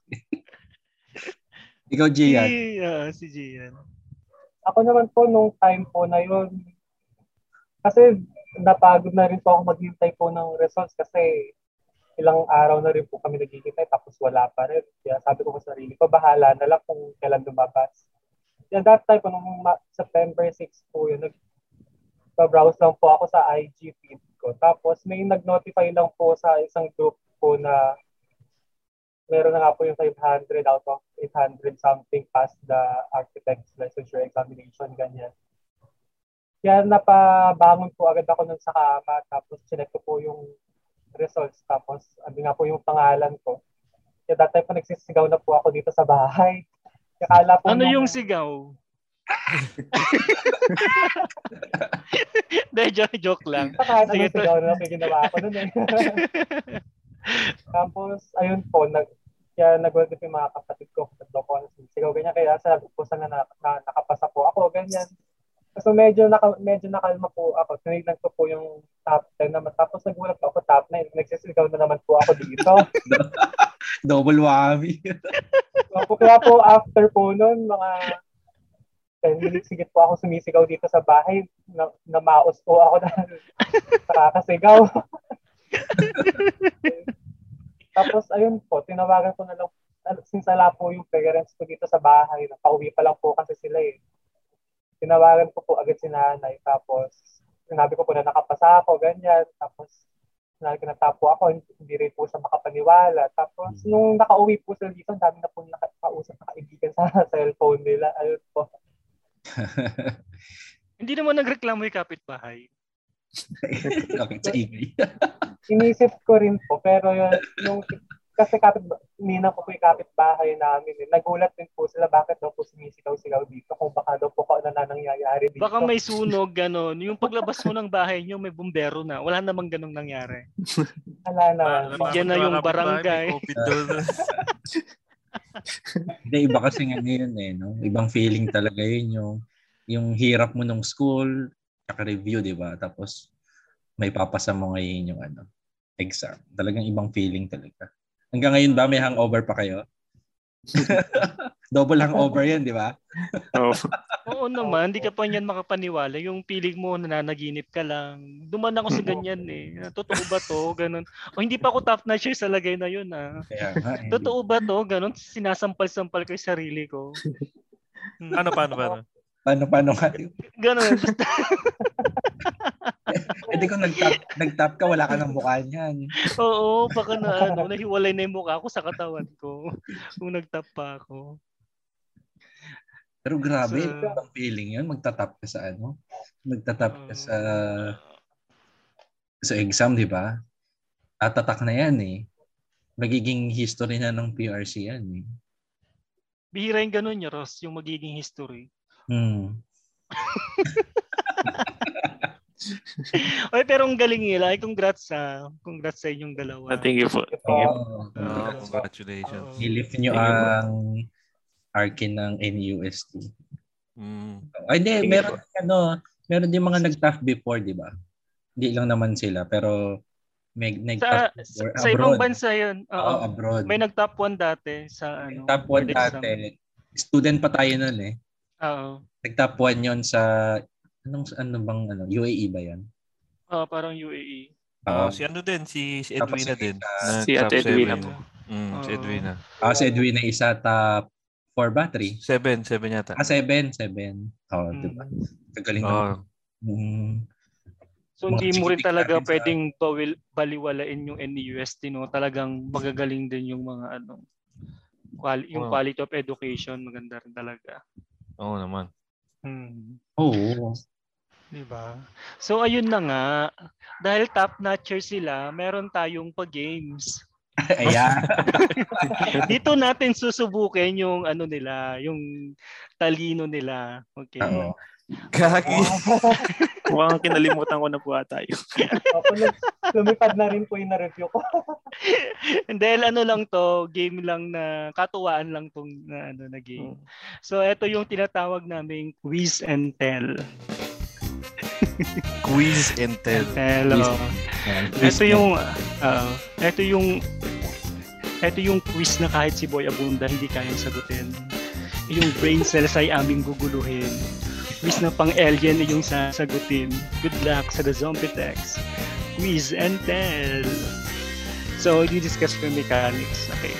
Ikaw, Gian. Si, uh, si Gian. Ako naman po nung time po na 'yun. Kasi napagod na rin po ako maghintay po ng results kasi ilang araw na rin po kami naghihintay tapos wala pa rin. Kaya sabi ko sa sarili ko, bahala na lang kung kailan lumabas. Kaya that time po, nung September sixth po yun, nag-browse lang po ako sa I G feed ko. Tapos may nag-notify lang po sa isang group po na meron na nga po yung five hundred out of eight hundred something past the Architect's Licensure Examination, ganyan. Kaya napabangon po agad ako nun sa kama, tapos chinek ko po yung results, tapos ano nga po yung pangalan ko. Kaya that time po nagsisigaw na po ako dito sa bahay. Kakala po ano nung... yung sigaw? Dahil joke lang. Kahit anong sigaw na lang yung ginawa ko nun eh. Tapos ayun po, nag... kaya nag-work yung mga kapatid ko, tatlo ko ang sigaw ganyan. Kaya sabi ko sana na, na, nakapasa po ako, ganyan. So medyo naka, medyo nakalma po ako. Tinignan ko po yung top ten naman. Tapos nagulat ako top nine. Nagsisigaw na naman po ako dito. Double whammy. So, kaya po after po nun, mga ten minutes sigit po ako sumisigaw dito sa bahay. Na, namaos po ako dahil nakakasigaw. Tapos ayun po, tinawagan ko na lang. Sinsala po yung parents ko dito sa bahay. Napauwi pa lang po kasi sila eh. Tinawagan ko po agad si nanay, tapos sinabi ko po na nakapasa ako, ganyan. Tapos sinabi ko na tapo ako, hindi rin po siya makapaniwala. Tapos nung nakauwi po sila dito, ang dami na po nakakausap na kaibigan sa cellphone nila. Ayun po. Hindi naman nagreklamo yung kapitbahay. Sa igay. Inisip ko rin po, pero yun, nung... Kasi kapit, nina po po yung kapitbahay namin. Eh. Nagulat din po sila bakit daw po sumisigaw-sigaw dito. Kung baka daw po kung ano na nangyayari dito. Baka may sunog, gano'n. Yung paglabas mo ng bahay nyo, may bumbero na. Wala namang gano'ng nangyari. Wala na. Uh, Diyan na yung barangay. Hindi, iba kasi nga yun eh. No? Ibang feeling talaga yun. Yung, yung hirap mo ng school, naka-review, di ba? Tapos may papasa mo ngayon yung ano, exam. Talagang ibang feeling talaga. Hanggang ngayon ba may hangover pa kayo? Double hangover yan, di ba? Oo. Oo naman, hindi ka pa yan makapaniwala. Yung piling mo, nananaginip ka lang. Duman ako sa ganyan eh. Totoo ba to? Ganun. O hindi pa ako top notch sa lagay na yun ah. Totoo ba to? Ganun. Sinasampal-sampal ko yung sarili ko. Ano, paano, paano? Paano, paano ka? Ganun. Hindi eh, ko nag-tap, nag-tap ka, wala ka ng mukha niyan. Oo, baka na ano, nahiwalay na yung mukha ko sa katawan ko kung nag-tap pa ako. Pero grabe, so, ibang feeling yun. Magtatap ka sa ano? Magtatap ka sa sa exam, di ba? Atatak na yan eh. Magiging history na ng P R C yan eh. Bihira yung ganun niya, Ross, yung magiging history. Hmm. Oy, pero ang galing nila. Ay, congrats sa congrats sa inyong dalawa. Thank you po. Oh, oh, congratulations. I-lift nyo ang arkin ng N U S D. Mm. Ay, di, meron ano, meron din mga nag-tough before, di ba? Hindi lang naman sila, pero may nag-tough before sa, abroad. Sa ibang bansa yun. Oo, oh, abroad. May nag-top one dati sa ano. Top one dati. Student pa tayo nun eh. Oo. Nag-top one yun sa, anong, ano bang, ano, U A E ba yun? Oo, uh, parang U A E. Uh, uh, si ano din, si, si Edwina si din. Uh, si Ate Edwina po. Mm, uh, si Edwina. Ah, uh, si Edwina isa, top four ba? three? seven, seven yata. Ah, seven, seven. Oo, diba? Kagaling naman. Mm. So hindi mo rin talaga pwedeng sa... baliwalain yung N U S D, no? Talagang magagaling din yung mga ano, quali- yung oh. quality of education, maganda rin talaga. Oo naman. Hmm. Oo. Diba? So ayun na nga, dahil top notcher sila, meron tayong pa-games. Ayan. Dito natin susubukin yung ano nila, yung talino nila. Okay. Oo. Gagi. Mukhang kinalimutan ko na po tayo. Lumipad na rin po yung na-review ko. Dahil ano lang to, game lang na, katuwaan lang tong na, ano, na game. So ito yung tinatawag naming quiz and tell. Quiz and tell. Hello. Ito yung, uh, ito yung, ito yung quiz na kahit si Boy Abunda hindi kayang sagutin. Yung brain cells ay aming guguluhin. Quiz na pang-alien yung sasagutin. Good luck sa The Zombie Text. Quiz and tell. So, i-discuss ko yung mechanics. Okay.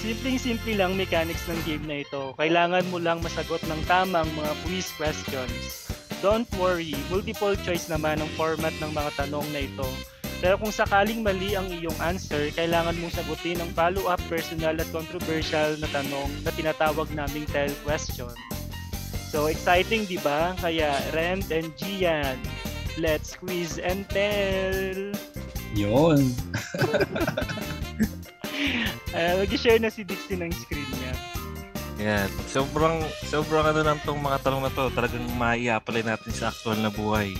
Simpleng-simple lang mechanics ng game na ito. Kailangan mo lang masagot ng tamang mga quiz questions. Don't worry, multiple choice naman ang format ng mga tanong na ito. Pero kung sakaling mali ang iyong answer, kailangan mong sagutin ang follow-up personal at controversial na tanong na tinatawag naming tell question. So exciting, di ba? Kaya Ren and Gian, let's quiz and tell. Yon. uh, mag-share na si Dixie ng screen niya. Yan. Sobrang, sobrang ano lang itong mga tanong na to. Talagang maiapply natin sa actual na buhay.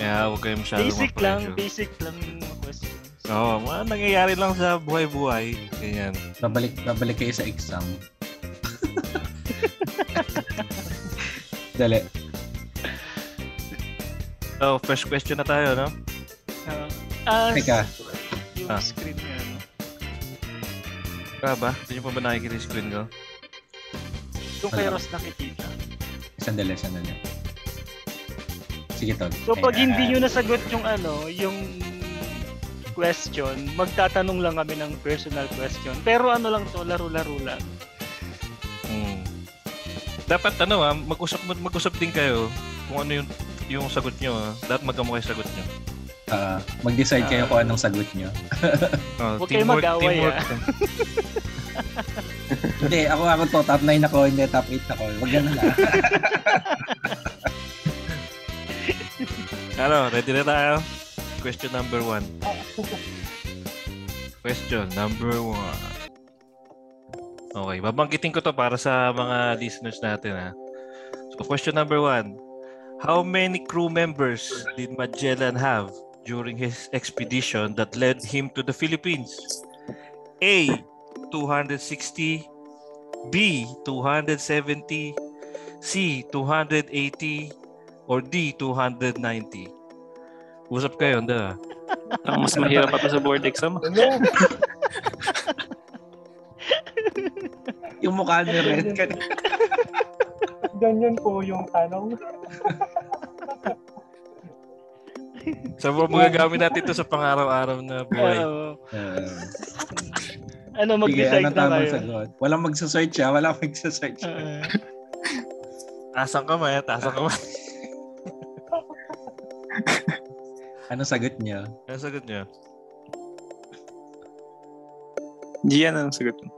Kaya huwag kayo masyadong basic lang, basic lang yung question. Oo, mga nangyayari lang sa buhay-buhay. Ganyan. Nabalik, nabalik kayo sa exam. Dali. So, first question na tayo, no? Uh, uh, Teka. Yung ah. screen niya, no? Kaya ba? Hindi nyo pa ba nakikita yung screen ko? Yung kay Ross nakikita. Sandali, sandali. Sige, Tol. So, pag hindi nyo nasagot yung ano, yung question, magtatanong lang kami ng personal question. Pero ano lang to, laro-laro lang. Dapat ano ha, mag-usap, mag-usap din kayo kung ano yung, yung sagot nyo ha. Dapat magkamukha yung sagot nyo. Uh, mag-decide uh, kayo kung anong sagot nyo. Huwag oh, kayo mag-away ha. Hindi, ako ako to, top nine ako, hindi top eight ako. Huwag ganun ha. Ano, ready na tayo? Question number one. Question number one. Okay, babanggitin ko to para sa mga listeners natin ha. So question number one. How many crew members did Magellan have during his expedition that led him to the Philippines? A. two hundred sixty, B. two hundred seventy, C. two hundred eighty, or D. two hundred ninety? Usap kayo, hindi. Ang mas mahirap pa to sa board exam. Ano? Yung mukha ni Red kanina. Ganyan po yung tanong. So, magagamit natin ito sa pang-araw-araw na buhay. Uh, ano, mag-decide na kayo. Sagot? Walang magsasearch ha. Walang magsasearch. Uh, tasang kamay. Tasang kamay. Ano sagot niya? Ano sagot niya? Gian, anong sagot mo?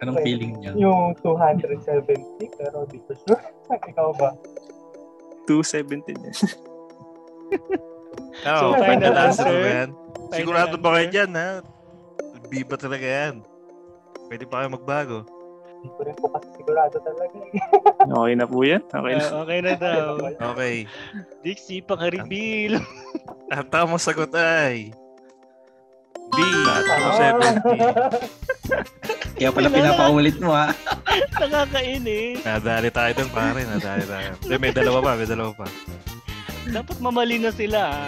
Anong feeling niya? Yung two hundred seventy, pero di ko sure. Ikaw ba? two hundred seventy niya. Oh, so, final answer ba yan? Sigurado ba kayo dyan, ha? B ba talaga yan? Pwede pa kayo magbago. Hindi ko rin po kasi sigurado talaga. Okay na po yan? Okay na, uh, okay na daw. Okay. Dixie, pang-reveal. Ang tamang sagot ay... B. two hundred seventy. Kaya pala pinapaulit mo ha. Nakakainis. Nadali tayo doon pare. Nadali tayo. May dalawa pa. May dalawa pa. Dapat mamali na sila ha.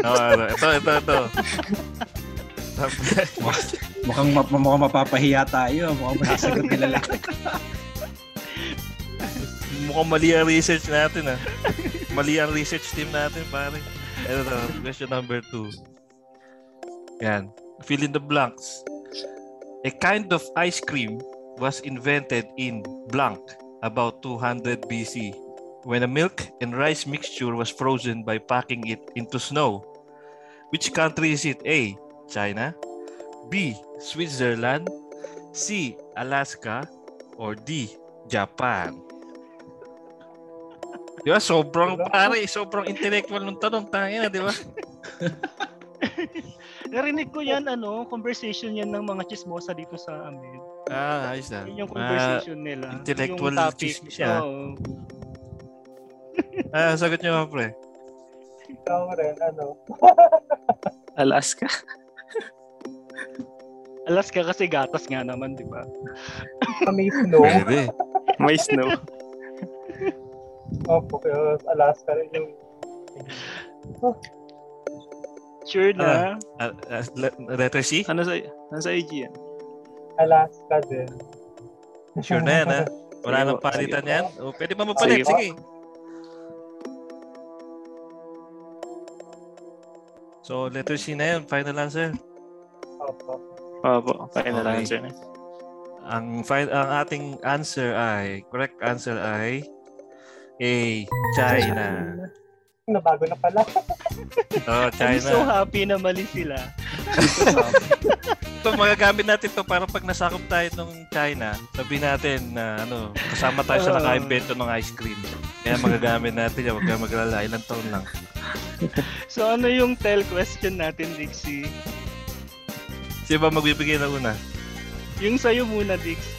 No, ito, ito, ito. mukhang, mukhang mapapahiya tayo. Mukhang masasagot nila lang. Mukhang mali ang research natin, ah. Mali ang research team natin, pare. Ito na, question number two. Yan. Fill in the blanks. A kind of ice cream was invented in blank about two hundred B C when a milk and rice mixture was frozen by packing it into snow. Which country is it? A. China, B. Switzerland, C. Alaska, or D. Japan. Di ba? Sobrang pare, sobrang intellectual nung tanong. Tangina, di ba? Narinig ko yan, ano, conversation yan ng mga chismosa dito sa amin. Ah, ayos na. Yung conversation uh, nila. Intellectual yung topic. Siya. Oh. Ah, sagot nyo, pre. Ikaw rin, ano? Alaska? Alaska kasi gatas nga naman, di ba? May snow. Maybe. May snow. Opo, pero Alaska rin yung... Oh. Sure na. Uh, uh, uh, letter C? Ano sa, ano sa I G yan? Alaska din. Sure na yan, ha? Wala nang palitan yan? O, pwede ba mapalit? Sige. So, letter C na yan. Final answer? Opo. Opo, final okay. answer na. Ang, fi- ang ating answer ay, correct answer ay... A. China. Nabago na pala. Oh, China. I'm so happy na mali sila. Ito, magagamit natin to para pag nasakop tayo ng China, sabihin natin na ano, kasama tayo sa naka-invento ng ice cream. Kaya magagamit natin yan. Huwag kang maglala. Ilang taon lang. So, ano yung tell question natin, Dixie? Sino ba magbibigay na una? Yung sa'yo muna, Dixie.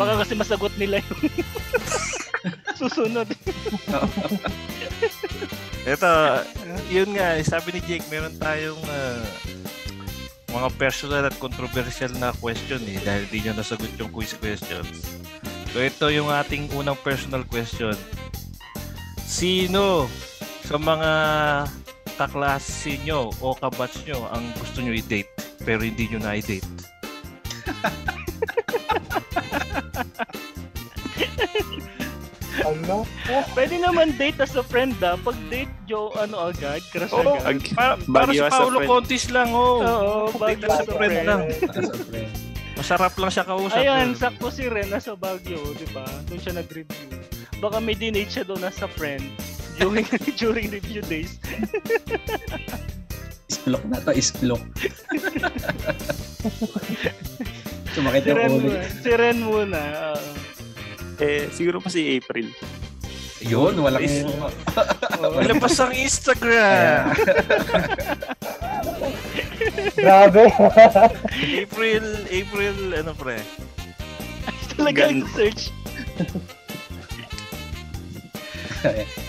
Baka kasi masagot nila yung... Susunod. Ito, yun nga, sabi ni Jake, meron tayong uh, mga personal at controversial na question eh, dahil di nyo nasagot yung quiz questions. So ito yung ating unang personal question. Sino sa mga kaklase nyo o kabatch nyo ang gusto nyo i-date pero hindi nyo na i-date? Ano? Pwede naman date as a friend, ah. Pag date jo ano agad, crush oh, agad. Ag- para, para sa Paolo Contis lang, oh. Oo, bagyo date as a friend lang. As a friend. Masarap lang siya kausap. Ayan, eh. Sakto si Rena sa Baguio, di ba? Doon siya nag-review. Baka may dinate siya doon as a friend during during review days. Isplok na to, isplok. Sumakit yung ulit. Si Ren muna, oo. Uh, Eh, siguro pa si April. Yun, walang... Malabas ang Instagram! Grabe! April, April, ano pre? Ay, talaga yung search.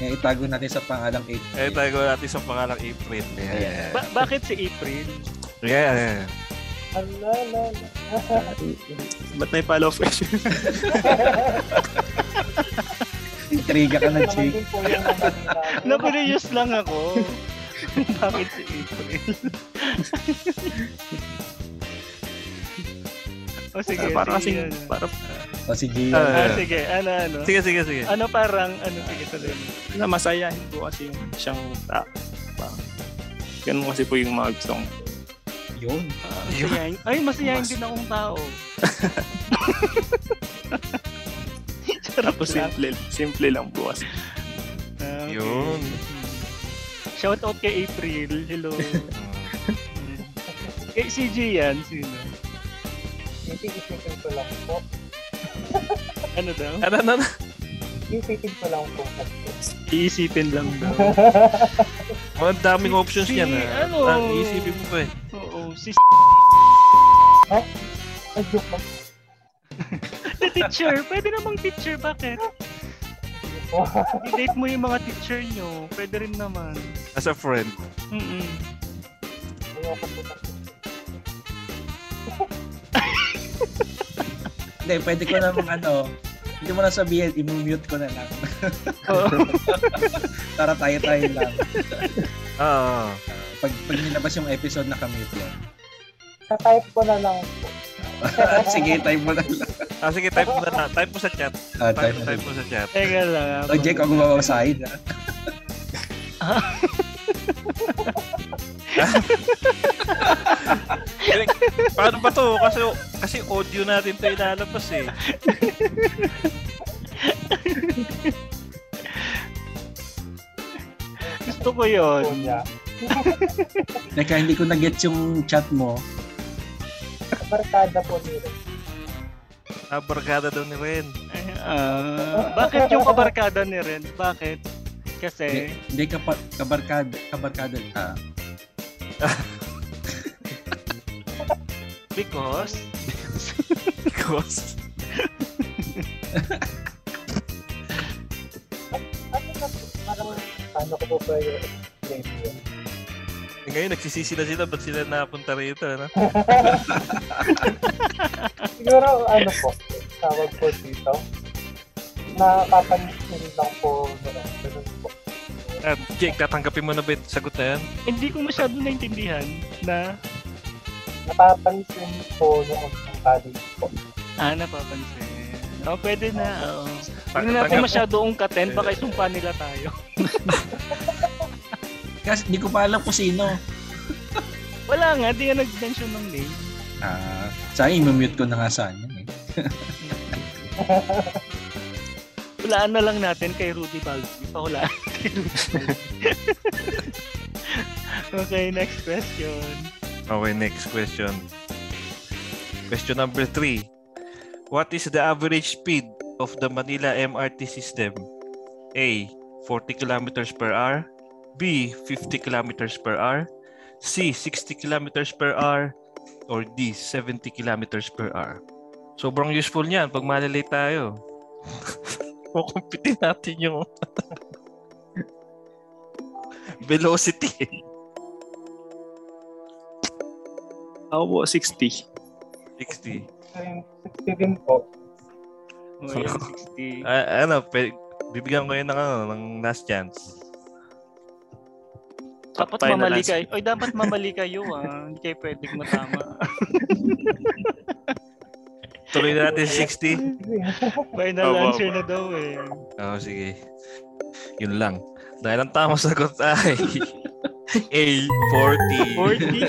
Eh, itago natin sa pangalang April. Eh, itago natin sa pangalang April. Yeah. Yeah. Ba- bakit si April? Yeah, yeah. Ala, ala, ala. Ba't na yung follow question? Intriga ka na, Jake. Napurious lang ako. Bakit si April? O sige, uh, para sige. Kasing, para... O sige. Uh, uh, sige, ano, ano. Sige, sige, sige. Ano parang, ano, sige, tuloy. Na masayahin po kasi yung siyang ta. Ganun kasi po yung mga gusto ko. Yun. Uh, yun. Ay, masayahin Mas... din akong tao. Tapos simple, simple lang bukas. Uh, okay. Yun. Shout out kay April. Hello. Kay C J yan. Sino? Isipitin ko lang po. Ano daw? Ano, ano, ano? Isipitin ko lang po. Iisipin lang daw. Ang daming options yan. Ano? Ang iisipin mo ko eh. Oh, si ha? Huh? Ay, joke lang. The teacher. Pwede namang teacher. Bakit? I-date mo yung mga teacher nyo. Pwede rin naman. As a friend. Mm-mm. Hindi, pwede ko namang ano. Hindi mo na sabihin. I-mute ko na lang. Oh. Tara tayo-tayo lang. Oo. Pag, pag nilabas yung episode na kami po. Sa type ko na lang po. Sige, type mo na lang. Ah, sige, type mo na lang. Type mo sa chat. Ah, type, type, type mo sa chat. Teka lang. O, Jake, ako mababasahin. Paano ba to? Kasi, kasi audio natin ito ilalabas eh. Gusto ko yun. Teka, hindi ko na-get yung chat mo. Barkada po ni Ren. Ah, barkada daw ni Ren. Uh, bakit yung kabarkada ni Ren? Bakit? Kasi... Hindi, kapa- kabarkada, kabarkada ka. Because? Because? Ano na po? Parang ano ko po ba yung radio? Ngayon, nagsisisi na sila, ba't sila napunta rito, ano? Siguro, ano po, tawag po dito, nakakatangin lang po, ganun po. At Jake, tatanggapin mo na ba yung sagot na yan? Hindi ko masyado naintindihan na... Napapansin po noong college po. Ah, napapansin. O, oh, pwede na, o. Hindi na po masyadong katen, baka isumpa nila tayo. Kasi hindi ko pa alam kung sino. Wala nga, di nga nag-mention ng name. Ah, sa akin, imamute ko na nga saan yan eh. Hulaan na lang natin kay Rudy Baldi. Pahulaan kay Rudy Baldi. Okay, next question. Okay, next question. Question number three. What is the average speed of the Manila M R T system? A. forty kilometers per hour. B. fifty kilometers per hour, C. sixty kilometers per hour, or D. seventy kilometers per hour. Sobrang useful niyan pag malalate tayo. Kukumpitin natin yung velocity. Ako oh, sixty. sixty. sixty din po. So, sixty. A- ano, pe- bibigyan ko yun ng, ano, ng last chance. Dapat mamali kayo. Oy, dapat mamali kayo ah. Hindi kayo pwedeng matama. Tuloy na natin sixty. Final oh, answer oh, na daw eh. Oh, sige. Yun lang. Dahil ang tamang sagot ay A, forty. forty?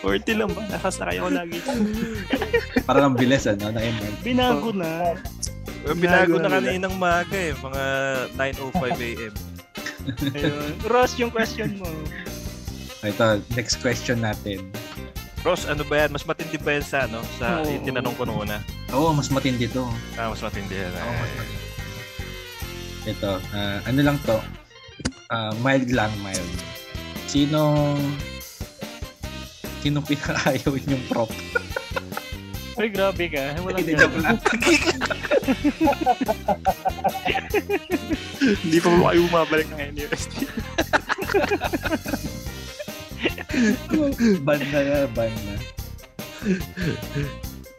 forty lang ba? Nakasakay ako lagi. Parang ang bilis ano? Binago na. Binago, Binago na, na kaninang maga eh. Mga nine oh five a.m. Ayun. Ross, yung question mo. Ito, next question natin. Ross, ano ba yan? Mas matindi ba yan sa, ano? Sa oh. Tinanong ko noona. Oo, oh, mas matindi to. Ah, mas matindi yan. Oo, oh, mas matindi. Ito, uh, ano lang to? Uh, mild lang, mild. Sino... Sinong pinakaayaw yung prop? Uy, grabe ka. Walang gano'n. Hindi pa mo kayo umabalik ng N U S D. Ban na nga, ban na.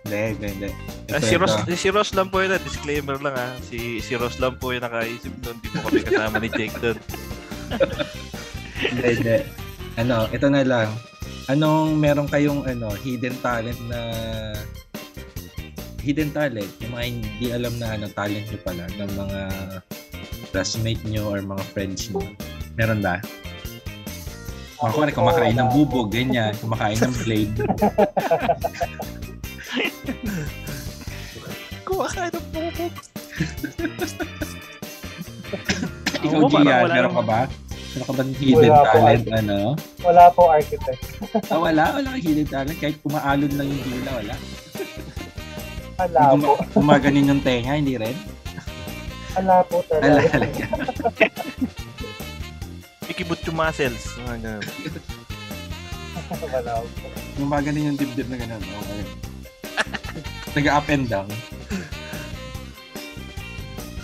Hindi, hindi, hindi. Ah, si, Ross, si Ross lang po yun na, disclaimer lang ah. Si, si Ross lang po yun nakaisip doon. Hindi po kami kasama ni Jake doon. Hindi, hindi. Ano, ito na lang. Anong meron kayong ano hidden talent na hidden talent yung mga hindi alam na ano talent nyo pala ng mga classmate nyo or mga friends nyo? Meron ba? Mga kumari, kumakain ng bubog, ganyan. Kumakain ng blade. Kumakain ng bubog. Ikaw, oh, Gian, meron ka ba? Ano ka bang hidden wala talent, po, ano? Wala po, architect. Ah, wala? Wala kang hidden talent? Kahit kumaalon lang yung dila, wala? Wala Guma- po. Gumaganin yung tenga, hindi rin? Wala po talaga. Wala talaga. Ikibot yung muscles. Wala po. Gumaganin yung dibdib na gano'n. Okay. Naga-up and down.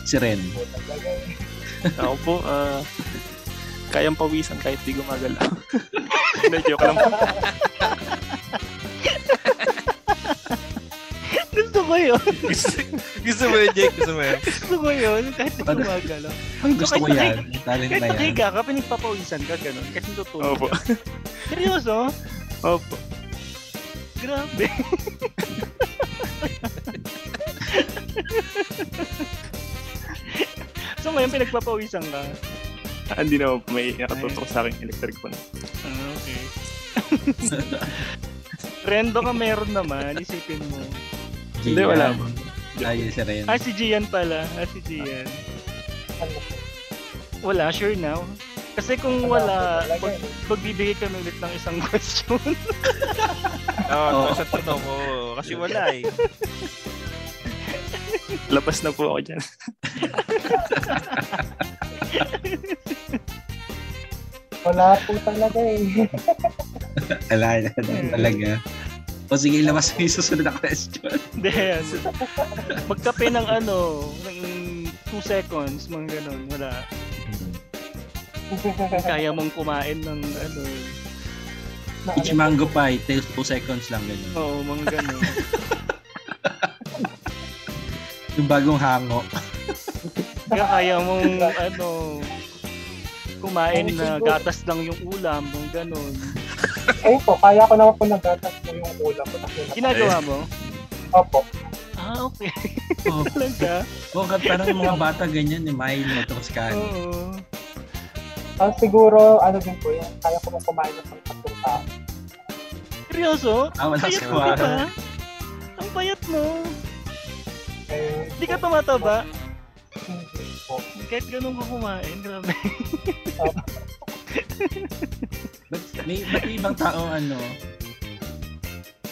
Si Ren. Ako po, ah... Uh... kayang pawisan kahit di gumagalaw. Na-joke lang po. Gusto ko yun. Gusto, gusto mo yun, Jake? Gusto mo yun? Gusto ko yun, kahit di gumagalaw. Ang gusto ko yan. Talent na yan. Kahit nakiga ka, pinagpapawisan ka, gano'n. Kasi tutulog. Opo. Seryoso? Opo. Grabe. So ngayon pinagpapawisan ka? Ah, hindi na po. May nakatutok sa aking electric fan. Ah, okay. Rendo ka meron naman. Isipin mo. Gian. Hindi, wala mo. Ayos na rin. Ah, si Gian pala. Ah, si Gian. Wala, sure now. Kasi kung wala, pag, pagbibigay kami ulit ng isang question. Oo, oh, sa totoo. Kasi wala eh. Labas na po ako dyan. Wala po talaga eh. Wala talaga. O sige, labas yung susunod na question. Then, magkape ng ano, ng two seconds, mga ganun, wala. Kaya mong kumain ng ano. Each mango pie, takes two seconds lang ganun. Oo, mga ganun. Yung bagong hango. Kaya kaya mong ano kumain na gatas lang yung ulam, mga ganun. Eh po, kaya ko naman po ng gatas lang yung ulam. Ginagawa mo? Opo. Ah, okay. Oh. Talaga? Oo, oh, parang mga bata ganyan, may motos ka. Oo. Ah, siguro, ano din po yan, kaya ko mong kumain ng pagkakas ka. Seryoso? Ah, walang siwa. Ang payat mo. Hindi ka tumataba? Hindi po. Kahit ganun ko kumain, grabe. But may, may ibang tao, ano,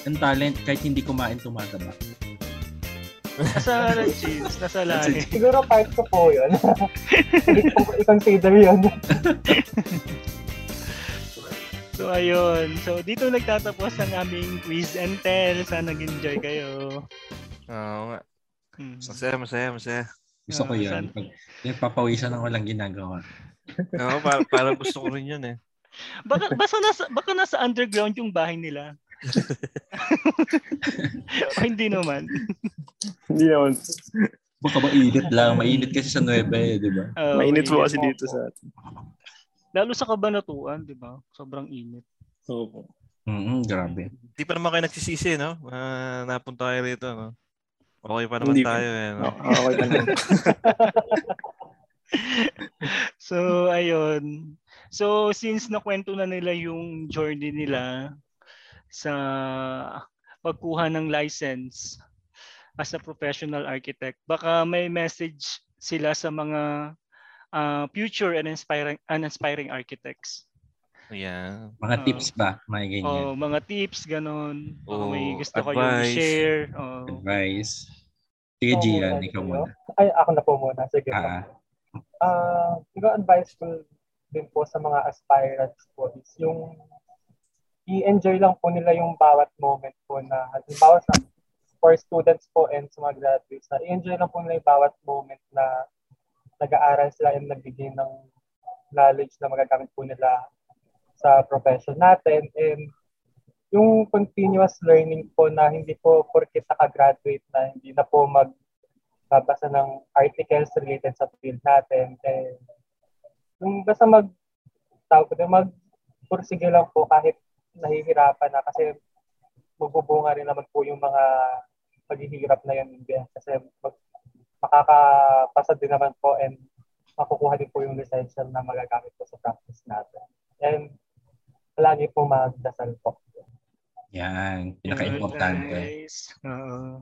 ang talent, kahit hindi kumain, tumataba. Nasa lang, cheese. Nasa langit. Siguro part ko po yun. Hindi ko i-consider yun. So, ayun. So, dito nagtatapos ang aming quiz and tell. Sana nag-enjoy kayo. Oo nga. Masaya, masaya, masaya. Gusto ko yun. Papawisan ako walang ginagawa. Oo, para, para gusto ko rin yun eh. Baka, basta nasa, baka nasa underground yung bahay nila. O hindi naman. Hindi naman. Baka mainit lang. Mainit kasi sa Nueva eh, di ba? Uh, mainit po kasi dito po sa atin. Lalo sa Kabanatuan, di ba? Sobrang init. Oo. Mm-hmm, grabe. Hindi pa naman kayo nagsisisi, no? Uh, napunta kayo rito, no? Okay pa naman tayo eh. No? Okay pa naman. So, ayun. So, since nakwento na nila yung journey nila sa pagkuha ng license as a professional architect, baka may message sila sa mga uh, future and inspiring, and inspiring architects. Yeah. Mga uh, tips ba? May ganyan. Oh, mga tips, ganun. Oh, may gusto ko yung share. Oh. Advice. Sige, oh, Gian, ikaw muna. Ay, ako na po muna. Sige. Ah. Uh, yung advice ko din po sa mga aspirants po is yung i-enjoy lang po nila yung bawat moment po na, halimbawa sa for students po and sa mga graduates, na i-enjoy lang po nila yung bawat moment na nag-aaral sila and nagbigay ng knowledge na magagamit po nila sa profession natin, and yung continuous learning po na hindi po porket nakagraduate na hindi na po magbabasa ng articles related sa field natin, and yung basta mag tawag ko din, magpursige lang po kahit nahihirapan na, kasi magbubunga rin naman po yung mga paghihirap na yun, kasi mag, makakapasa din naman po and makukuha din po yung essential na magagamit po sa practice natin. And lagi po magdasal po. Yan, pinaka-importante. Nice. Uh,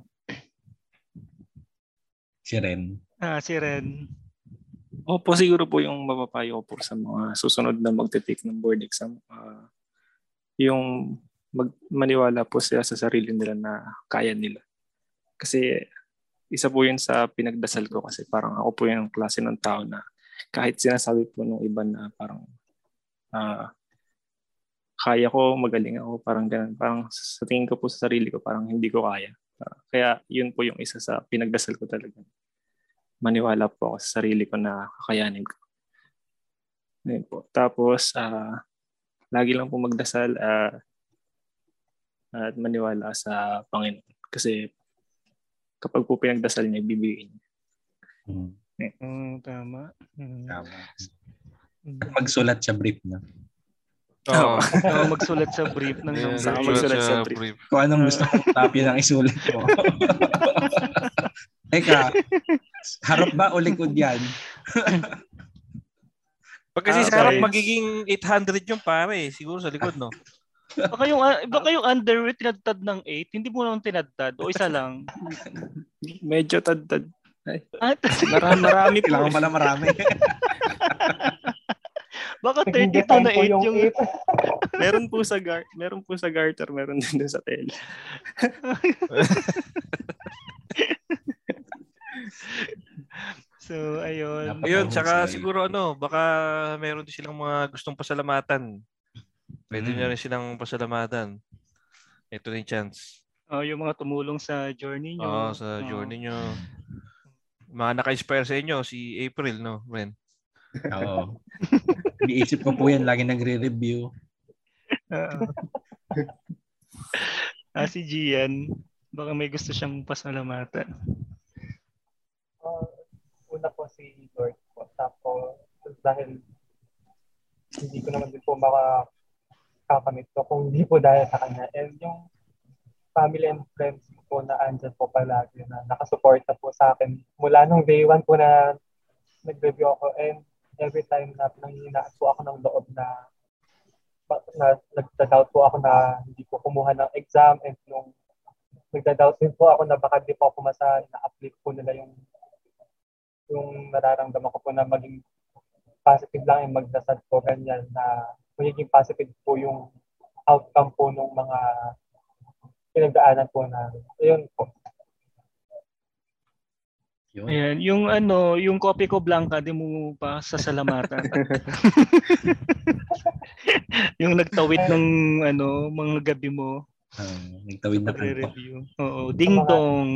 si Ren. Ah, si Ren. Opo, siguro po yung mapapayo po sa mga susunod na magte-take ng board exam. Uh, yung mag- maniwala po sila sa sarili nila na kaya nila. Kasi isa po yun sa pinagdasal ko, kasi parang ako po yung klase ng tao na kahit sinasabi po nung iba na parang Uh, kaya ko, magaling ako, parang ganun, parang sa tingin ko po sa sarili ko parang hindi ko kaya, uh, kaya yun po yung isa sa pinagdasal ko talaga, maniwala po ako sa sarili ko na kakayanin ko. Ayun po. Tapos uh, lagi lang po magdasal uh, at maniwala sa Panginoon, kasi kapag po pinagdasal niya, ibibigay niya. Mm. Mm, tama. Mm. Tama. Magsulat sa brief na. Oo. Oh. Oh, magsulat sa brief ng yeah, saka magsulat sa brief. brief. Kung anong gusto kong copy ng isulat mo. Teka, harap ba o likod yan? Pag kasi ah, sa harap magiging eight hundred yung pare, siguro sa likod, no? Baka yung, baka yung underwear tinadtad ng eight, hindi mo naman tinadtad o isa lang. Medyo tadtad. Marami, marami po. Kailangan pala marami. Baka thirty-two na eight yung... eight. Meron po sa gar, meron po sa garter, meron din sa tela. So, ayun. Ayun, tsaka siguro ano, baka meron din silang mga gustong pasalamatan. Pwede mm-hmm. na rin silang pasalamatan. Ito din chance. Oh, yung mga tumulong sa journey nyo. Oo, oh, sa oh. journey nyo. Mga naka-inspire sa inyo, si April, no, Ren? Oo. Iniisip ko po yan, lagi nagre-review. Uh, ah, si Gian, baka may gusto siyang pasalamatan. Uh, una po si George po. Tapos dahil hindi ko naman din po makakamit ko kung hindi po dahil sa kanya. And yung family and friends po na andyan po palagi na nakasuporta po sa akin. Mula nung day one po na nag-review ako and every time na nanghihinaas po ako ng loob na, na nagda-doubt po ako na hindi po kumuha ng exam and nung nagda-doubt din po ako na baka di po ako pumasa, na-apply po nila yung yung nararamdaman ko po na maging positive lang yung magdasal po ganyan na magiging positive po yung outcome po ng mga pinagdaanan po na ayun po. Yun. Ayan, yung ano, yung copy ko blanca, di mo pa sasalamatan. Yung nagtawid ng ano, mga gabi mo. Uh, nagtawid na kayo. Oo, ding dong.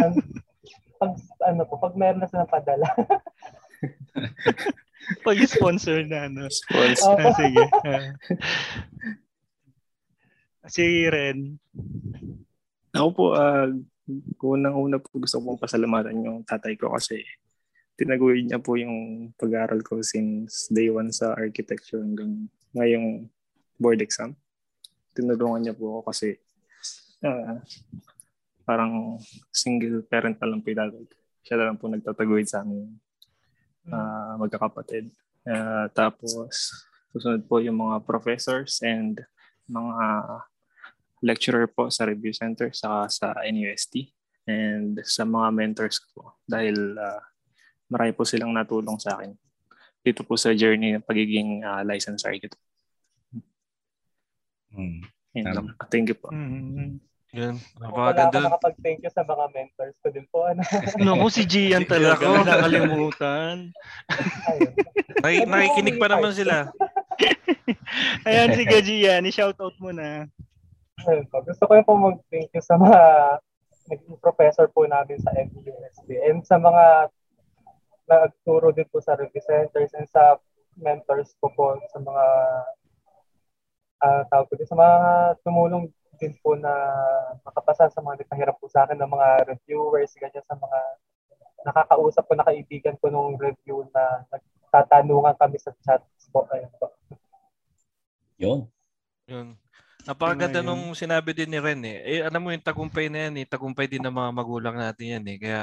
Ang, pag ano po, pag meron na sa napadala. Pag sponsor na ano. Sponsor. Ah, sige. Si Ren. Ako po, ah, uh, unang-una po gusto kong pasalamatan yung tatay ko kasi tinaguyod niya po yung pag-aaral ko since day one sa architecture hanggang ngayong board exam. Tinulungan niya po ako kasi uh, parang single parent na lang po yung siya na lang po nagtataguyod sa amin uh, magkakapatid. Uh, tapos susunod po yung mga professors and mga lecturer po sa review center saka sa N U S T and sa mga mentors ko dahil uh, marami po silang natulong sa akin dito po sa journey ng pagiging uh, licensed architect. Mm. And, um, thank you po. Mm-hmm. Yan. Napakaganda. Nakapag-thank you sa mga mentors ko din po. Ano? No, si Gian talaga. Nakalimutan. Ay, nakikinig pa naman sila. Ayan, si Gian, i-shoutout mo na. Gusto ko yung po mag-thank you sa mga naging professor po namin sa N U S D and sa mga nagturo din po sa review centers and sa mentors ko po, po sa mga uh, tawag ko din, sa mga tumulong din po na makapasa sa mga nagpahirap po sa akin ng mga reviewers, ganyan sa mga nakakausap po na kaibigan ko nung review na nagtatanungan kami sa chats po. Ayun po. Yun. Yun. Napakaganda nung sinabi din ni Ren eh. Eh alam mo yung tagumpay na yan eh. Tagumpay din ng mga magulang natin yan eh. Kaya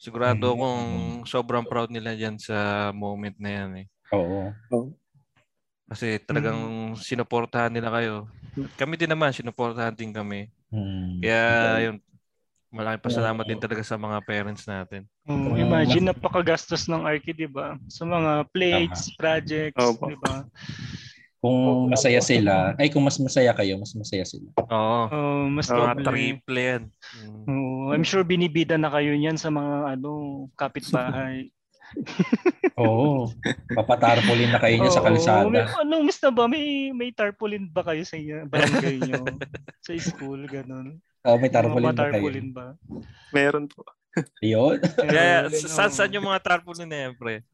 sigurado akong sobrang proud nila dyan sa moment na yan eh. Oo. Kasi talagang mm. sinuportahan nila kayo. Kami din naman, sinuportahan din kami. Mm. Kaya yun, malaking pasalamat din talaga sa mga parents natin. Mm. Imagine napakagastos ng Arki, di ba? Sa mga plates, projects, di ba? Kung masaya sila, ay kung mas masaya kayo, mas masaya sila. Oo. Oh, mas oh, triple yan. Oh, I'm sure binibida na kayo niyan sa mga ano, kapitbahay. Oo. Oh, papatarpulin na kayo niyan oh, sa kalsada. May, anong miss na ba? May, may tarpaulin ba kayo sa inyo? Barangay niyo? Sa school, ganun. Oo, oh, may tarpaulin ba kayo? Ba? Meron po. Yun? Kaya, saan, saan yung mga tarpaulin na yan, pre?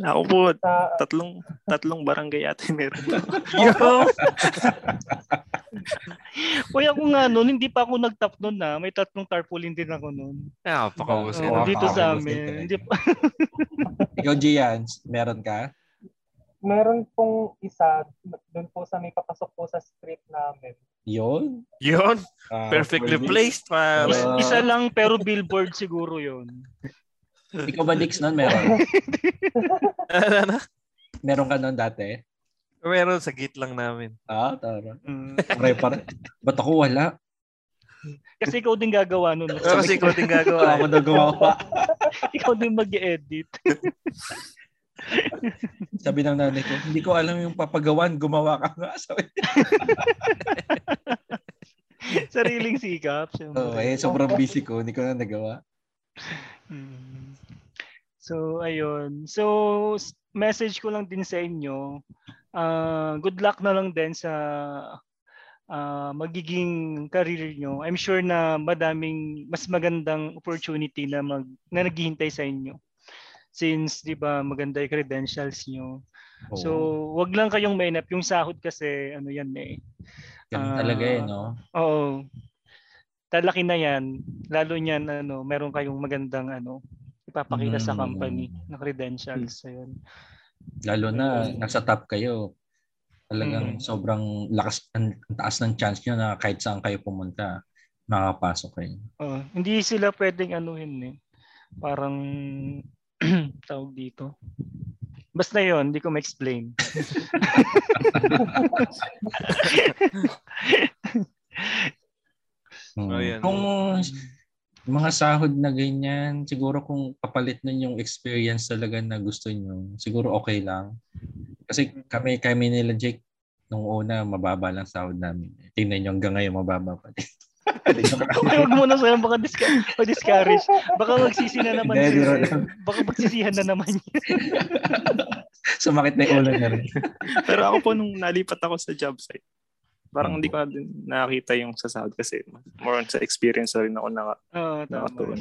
Ako po, tatlong tatlong barangay ate meron. Yo. Oy, ako nga noon, hindi pa ako nagtap noon na, may tatlong tarpaulin din ako noon. Ah, pakausap oh, dito sa amin. Hindi pa. Ikaw, Gian, meron ka? meron pong isa doon po sa may papasok po sa street namin. Yun? Yun? Uh, Perfectly well, placed. Uh, uh, isa lang pero billboard siguro yun. Ikaw ba, Dix, nun? Meron? Meron ka nun dati? Meron, sa gate lang namin. Ah, tara. Mm. Pare-pare. Ba't ako wala? Kasi ikaw din gagawa nun. Kasi ikaw din gagawa. Ako na gumawa. Ikaw din mag-i-edit. Sabi ng nanay ko, hindi ko alam yung papagawan, gumawa ka nga. Sariling sikap. Oh, eh, sobrang busy ko, hindi ko na nagawa. Hmm. So, ayun. So, message ko lang din sa inyo. Uh, good luck na lang din sa uh, magiging career nyo. I'm sure na madaming mas magandang opportunity na, mag, na naghihintay sa inyo. Since, di ba, maganda yung credentials nyo. Oh. So, wag lang kayong mainap. Yung sahod kasi, ano yan eh. Yan uh, talaga eh, no? Oo. Talaki na yan. Lalo niyan, ano, meron kayong magandang, ano, ipapakita mm. sa company na credentials. Ayun. Lalo na, nasa top kayo. Talagang mm. sobrang lakas, ang taas ng chance nyo na kahit saan kayo pumunta, makapasok kayo. Uh, hindi sila pwedeng anuhin eh. Parang, tawag dito. Basta yon, hindi ko ma-explain. hmm. oh, kung mga sahod na ganyan, siguro kung kapalit nun yung experience talaga na gusto nyo, siguro okay lang. Kasi kami, kami nila Jake, nung una, mababa lang sahod namin. Tingnan nyo hanggang ngayon, mababa pa din. Huwag muna sa'yo, baka discourage. Baka magsisi na naman. Baka magsisihan na naman. Sumakit na yung ulo na rin. Pero ako po, nung nalipat ako sa job site, parang hindi ko nakita yung sasahod kasi more on sa experience na rin ako naka- oh, nakatuon.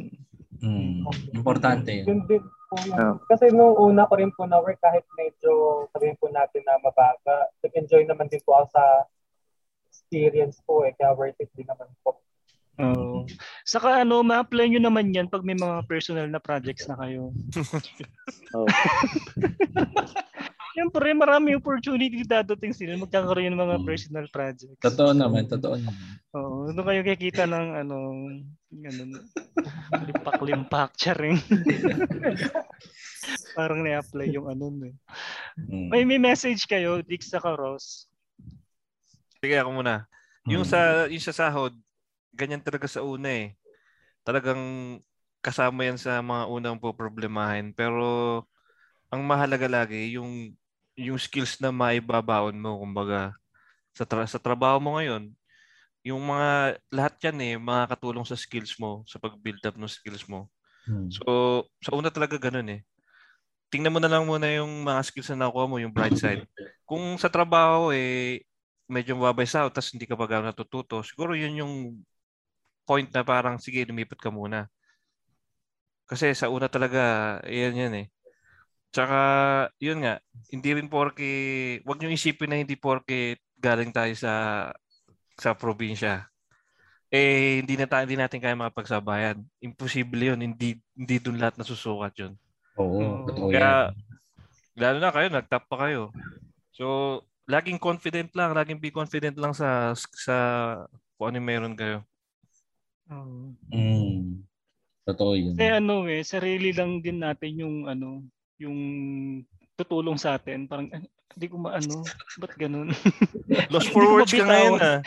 Mm. Importante yun. Uh, kasi nung una ko rin po na work, kahit medyo sabihin po natin na mababa, nag-enjoy naman din po ako sa experience ko eh, kaya worth it din naman po. Oh. Saka ano, ma-apply nyo naman yan pag may mga personal na projects na kayo. Oh. Siyempre, marami opportunity dadating sila. Magkakaroon ng mga hmm. personal projects. Totoo naman, totoo naman. Oo, doon kayo kikita ng ano, ganun, limpak-limpak, charing. Parang na-apply yung ano. Eh. Hmm. May, may message kayo, Dix saka Ross. Sige, ako muna. Yung hmm. sa yung sa sahod, ganyan talaga sa una eh. Talagang kasama yan sa mga unang poproblemahin. Pero ang mahalaga lagi yung yung skills na maibabaon mo kumbaga sa tra- sa trabaho mo ngayon. Yung mga lahat yan eh makakatulong sa skills mo, sa pag-build up ng skills mo. Hmm. So sa una talaga ganun eh. Tingnan mo na lang muna yung mga skills na nakuha mo, yung bright side. Kung sa trabaho eh medyo mababay sahod tapos hindi ka pa gano'n natututo, siguro yun yung point na parang sige, lumipat ka muna. Kasi sa una talaga, yan yan eh. Tsaka, yun nga, hindi rin porke, wag nyo isipin na hindi porke galing tayo sa sa probinsya. Eh, hindi, na, hindi natin kaya makapagsabayan. Imposible yun. Hindi, hindi dun lahat nasusukat yun. Oo. So, kaya, lalo na kayo, nagtap pa kayo. So, laging confident lang, laging be confident lang sa sa kung ano meron kayo. Oh. Mm. Totoo 'yun. Kasi ano eh, sarili lang din natin yung ano, yung tutulong sa atin. Parang hindi ko maano, ba't ganun? Lost for words ka ngayon ah.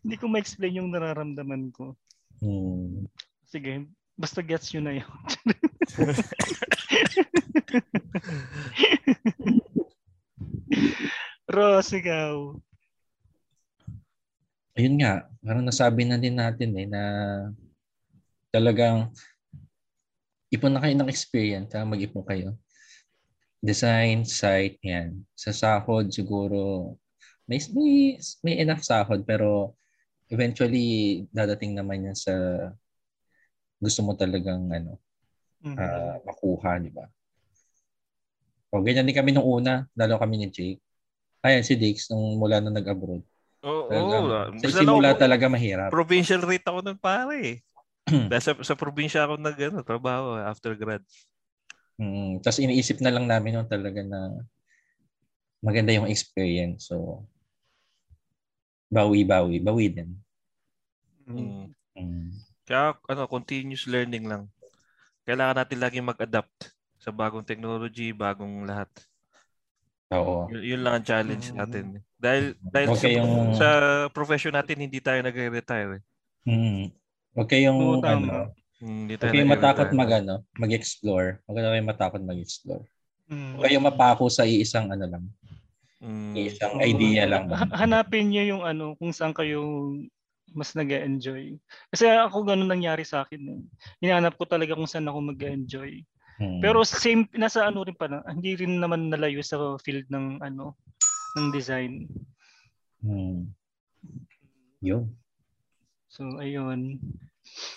Hindi ko ma-explain yung nararamdaman ko. Mm. Sige, basta gets yun na yun. Ross, ikaw. Ayun nga, parang nasabi na din natin eh na talagang ipon na kayo ng experience, ha? Mag-ipon kayo. Design, site, yan. Sa sahod siguro, may, may, may enough sahod pero eventually dadating naman yan sa gusto mo talagang ano, mm-hmm. uh, makuha, di ba? O, ganyan din kami nung una, lalo kami ni Jake. Ayan, si Dix, nung mula nung nag-abroad. Oo. Oh, oh, sa simula talaga mahirap. Provincial rate ako nun, pare. sa, sa probinsya ako nag, ano, trabaho after grad. Mm, tapos iniisip na lang namin noon talaga na maganda yung experience. So, bawi-bawi. Bawi din. Mm. Mm. Kaya, ano, continuous learning lang. Kailangan natin lagi mag-adapt sa bagong technology, bagong lahat. Oo. Y- yun lang ang challenge natin. Dahil dahil okay, sa, yung... sa profession natin, hindi tayo nag-retire. Hmm. Okay yung, so, ano, hmm, hindi tayo okay yung matakot mag, ano, mag-explore. Huwag na kayo matakot mag-explore. Hmm. Huwag kayong mapako sa iisang, ano lang, hmm. isang so, idea lang. Ha- hanapin niyo yung, ano, kung saan kayo mas nag-enjoy. Kasi ako ganun nangyari sa akin. Eh. Hinahanap ko talaga kung saan ako mag-enjoy. Hmm. Pero same nasa ano rin pa na, hindi rin naman nalayo sa field ng ano ng design. Hmm. Yun. So ayun.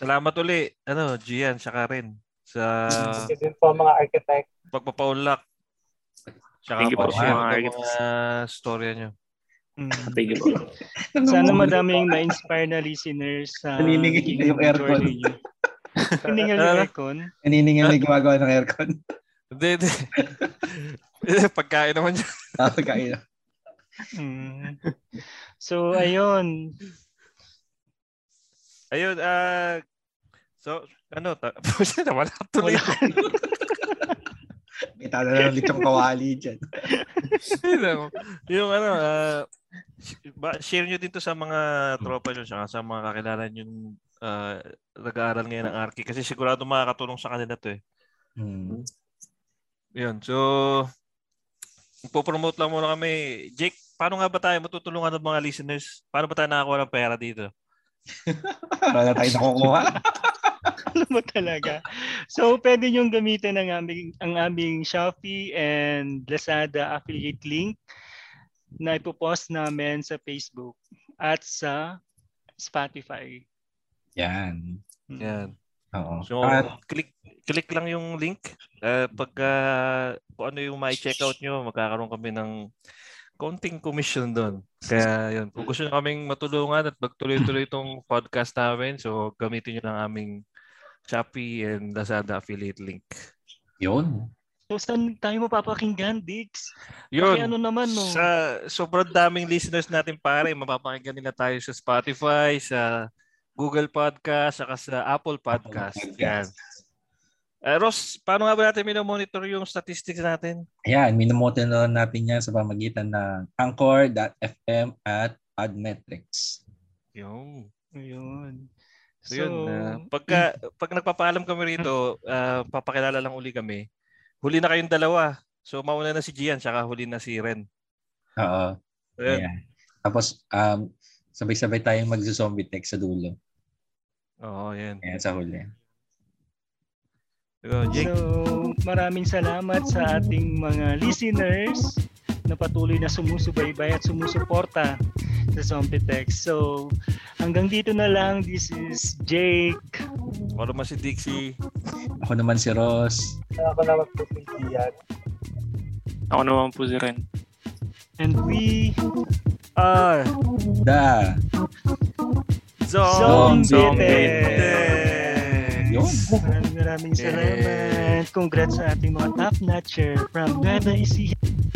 Salamat uli ano Gian saka rin sa din po mga architect. Pagpapaunlak. Thank you po sa mga architects storya niyo. Thank you po. Sana madaming na-inspire na listeners sa nililigaw ng aircon. Niningal ng aircon. Niningal ng gumagawa ng aircon. Hindi, hindi. Pagkain naman niya. Ah, pagkain. Mm. So, ayun. Ayun, ah... Uh, so, ano? Pusin naman na tuloy. May tala na ulit yung kawali dyan. Yung ano, ah... Uh, share nyo dito sa mga tropa nyo, sa mga kakilala nyo uh, nag-aaral ngayon ng Arki. Kasi sigurado makakatulong sa kanila to eh. Hmm. Yun. So, ipopromote lang muna kami. Jake, paano nga ba tayo matutulungan ng mga listeners? Paano ba tayo nakakuha ng pera dito? Paano tayo nakukuha? Ano ba talaga? So, pwede nyong gamitin ang aming, ang aming Shopee and Lazada affiliate link na ipopost namin sa Facebook at sa Spotify. Yan. Yan. Oo. So, at, click click lang yung link. Uh, pagka kung ano yung mai-check out nyo, magkakaroon kami ng konting commission doon. Kaya yun, kung gusto nyo kaming matulungan at magtuloy-tuloy itong podcast namin, so gamitin nyo ng aming Shopee and Lazada affiliate link. Yun. So, saan tayo mapapakinggan, Dix? Yun. Ano naman, no? Sa sobrang daming listeners natin, pare. Mapapakinggan nila tayo sa Spotify, sa Google Podcast, saka sa Apple Podcast. Apple Podcast. Yan. Uh, Ross, paano nga ba natin minomonitor yung statistics natin? Ayan, minomonitor natin yan sa pamagitan ng Anchor dot f m at Admetrics. Yun. Yun. So, yun. Uh, pagka, pag nagpapaalam kami rito, uh, papakilala lang uli kami. Huli na kayong dalawa. So, mauna na si Gian, saka huli na si Ren. Oo. So, yeah. Tapos, um, sabay-sabay tayong mag-zombie tech sa dulo. Oo, yan. Ayan, sa huli. So, Jake. So, maraming salamat sa ating mga listeners na patuloy na sumusubaybay at sumusuporta sa Zombie Tech. So, hanggang dito na lang. This is Jake. Ako naman si Dixie. Ako naman si Ross. Ako naman po si Gian. Ako naman po si Ren. And we are the Zombitex. Maraming maraming salamat. Congrats sa ating mga top notcher from Nueva Ecija.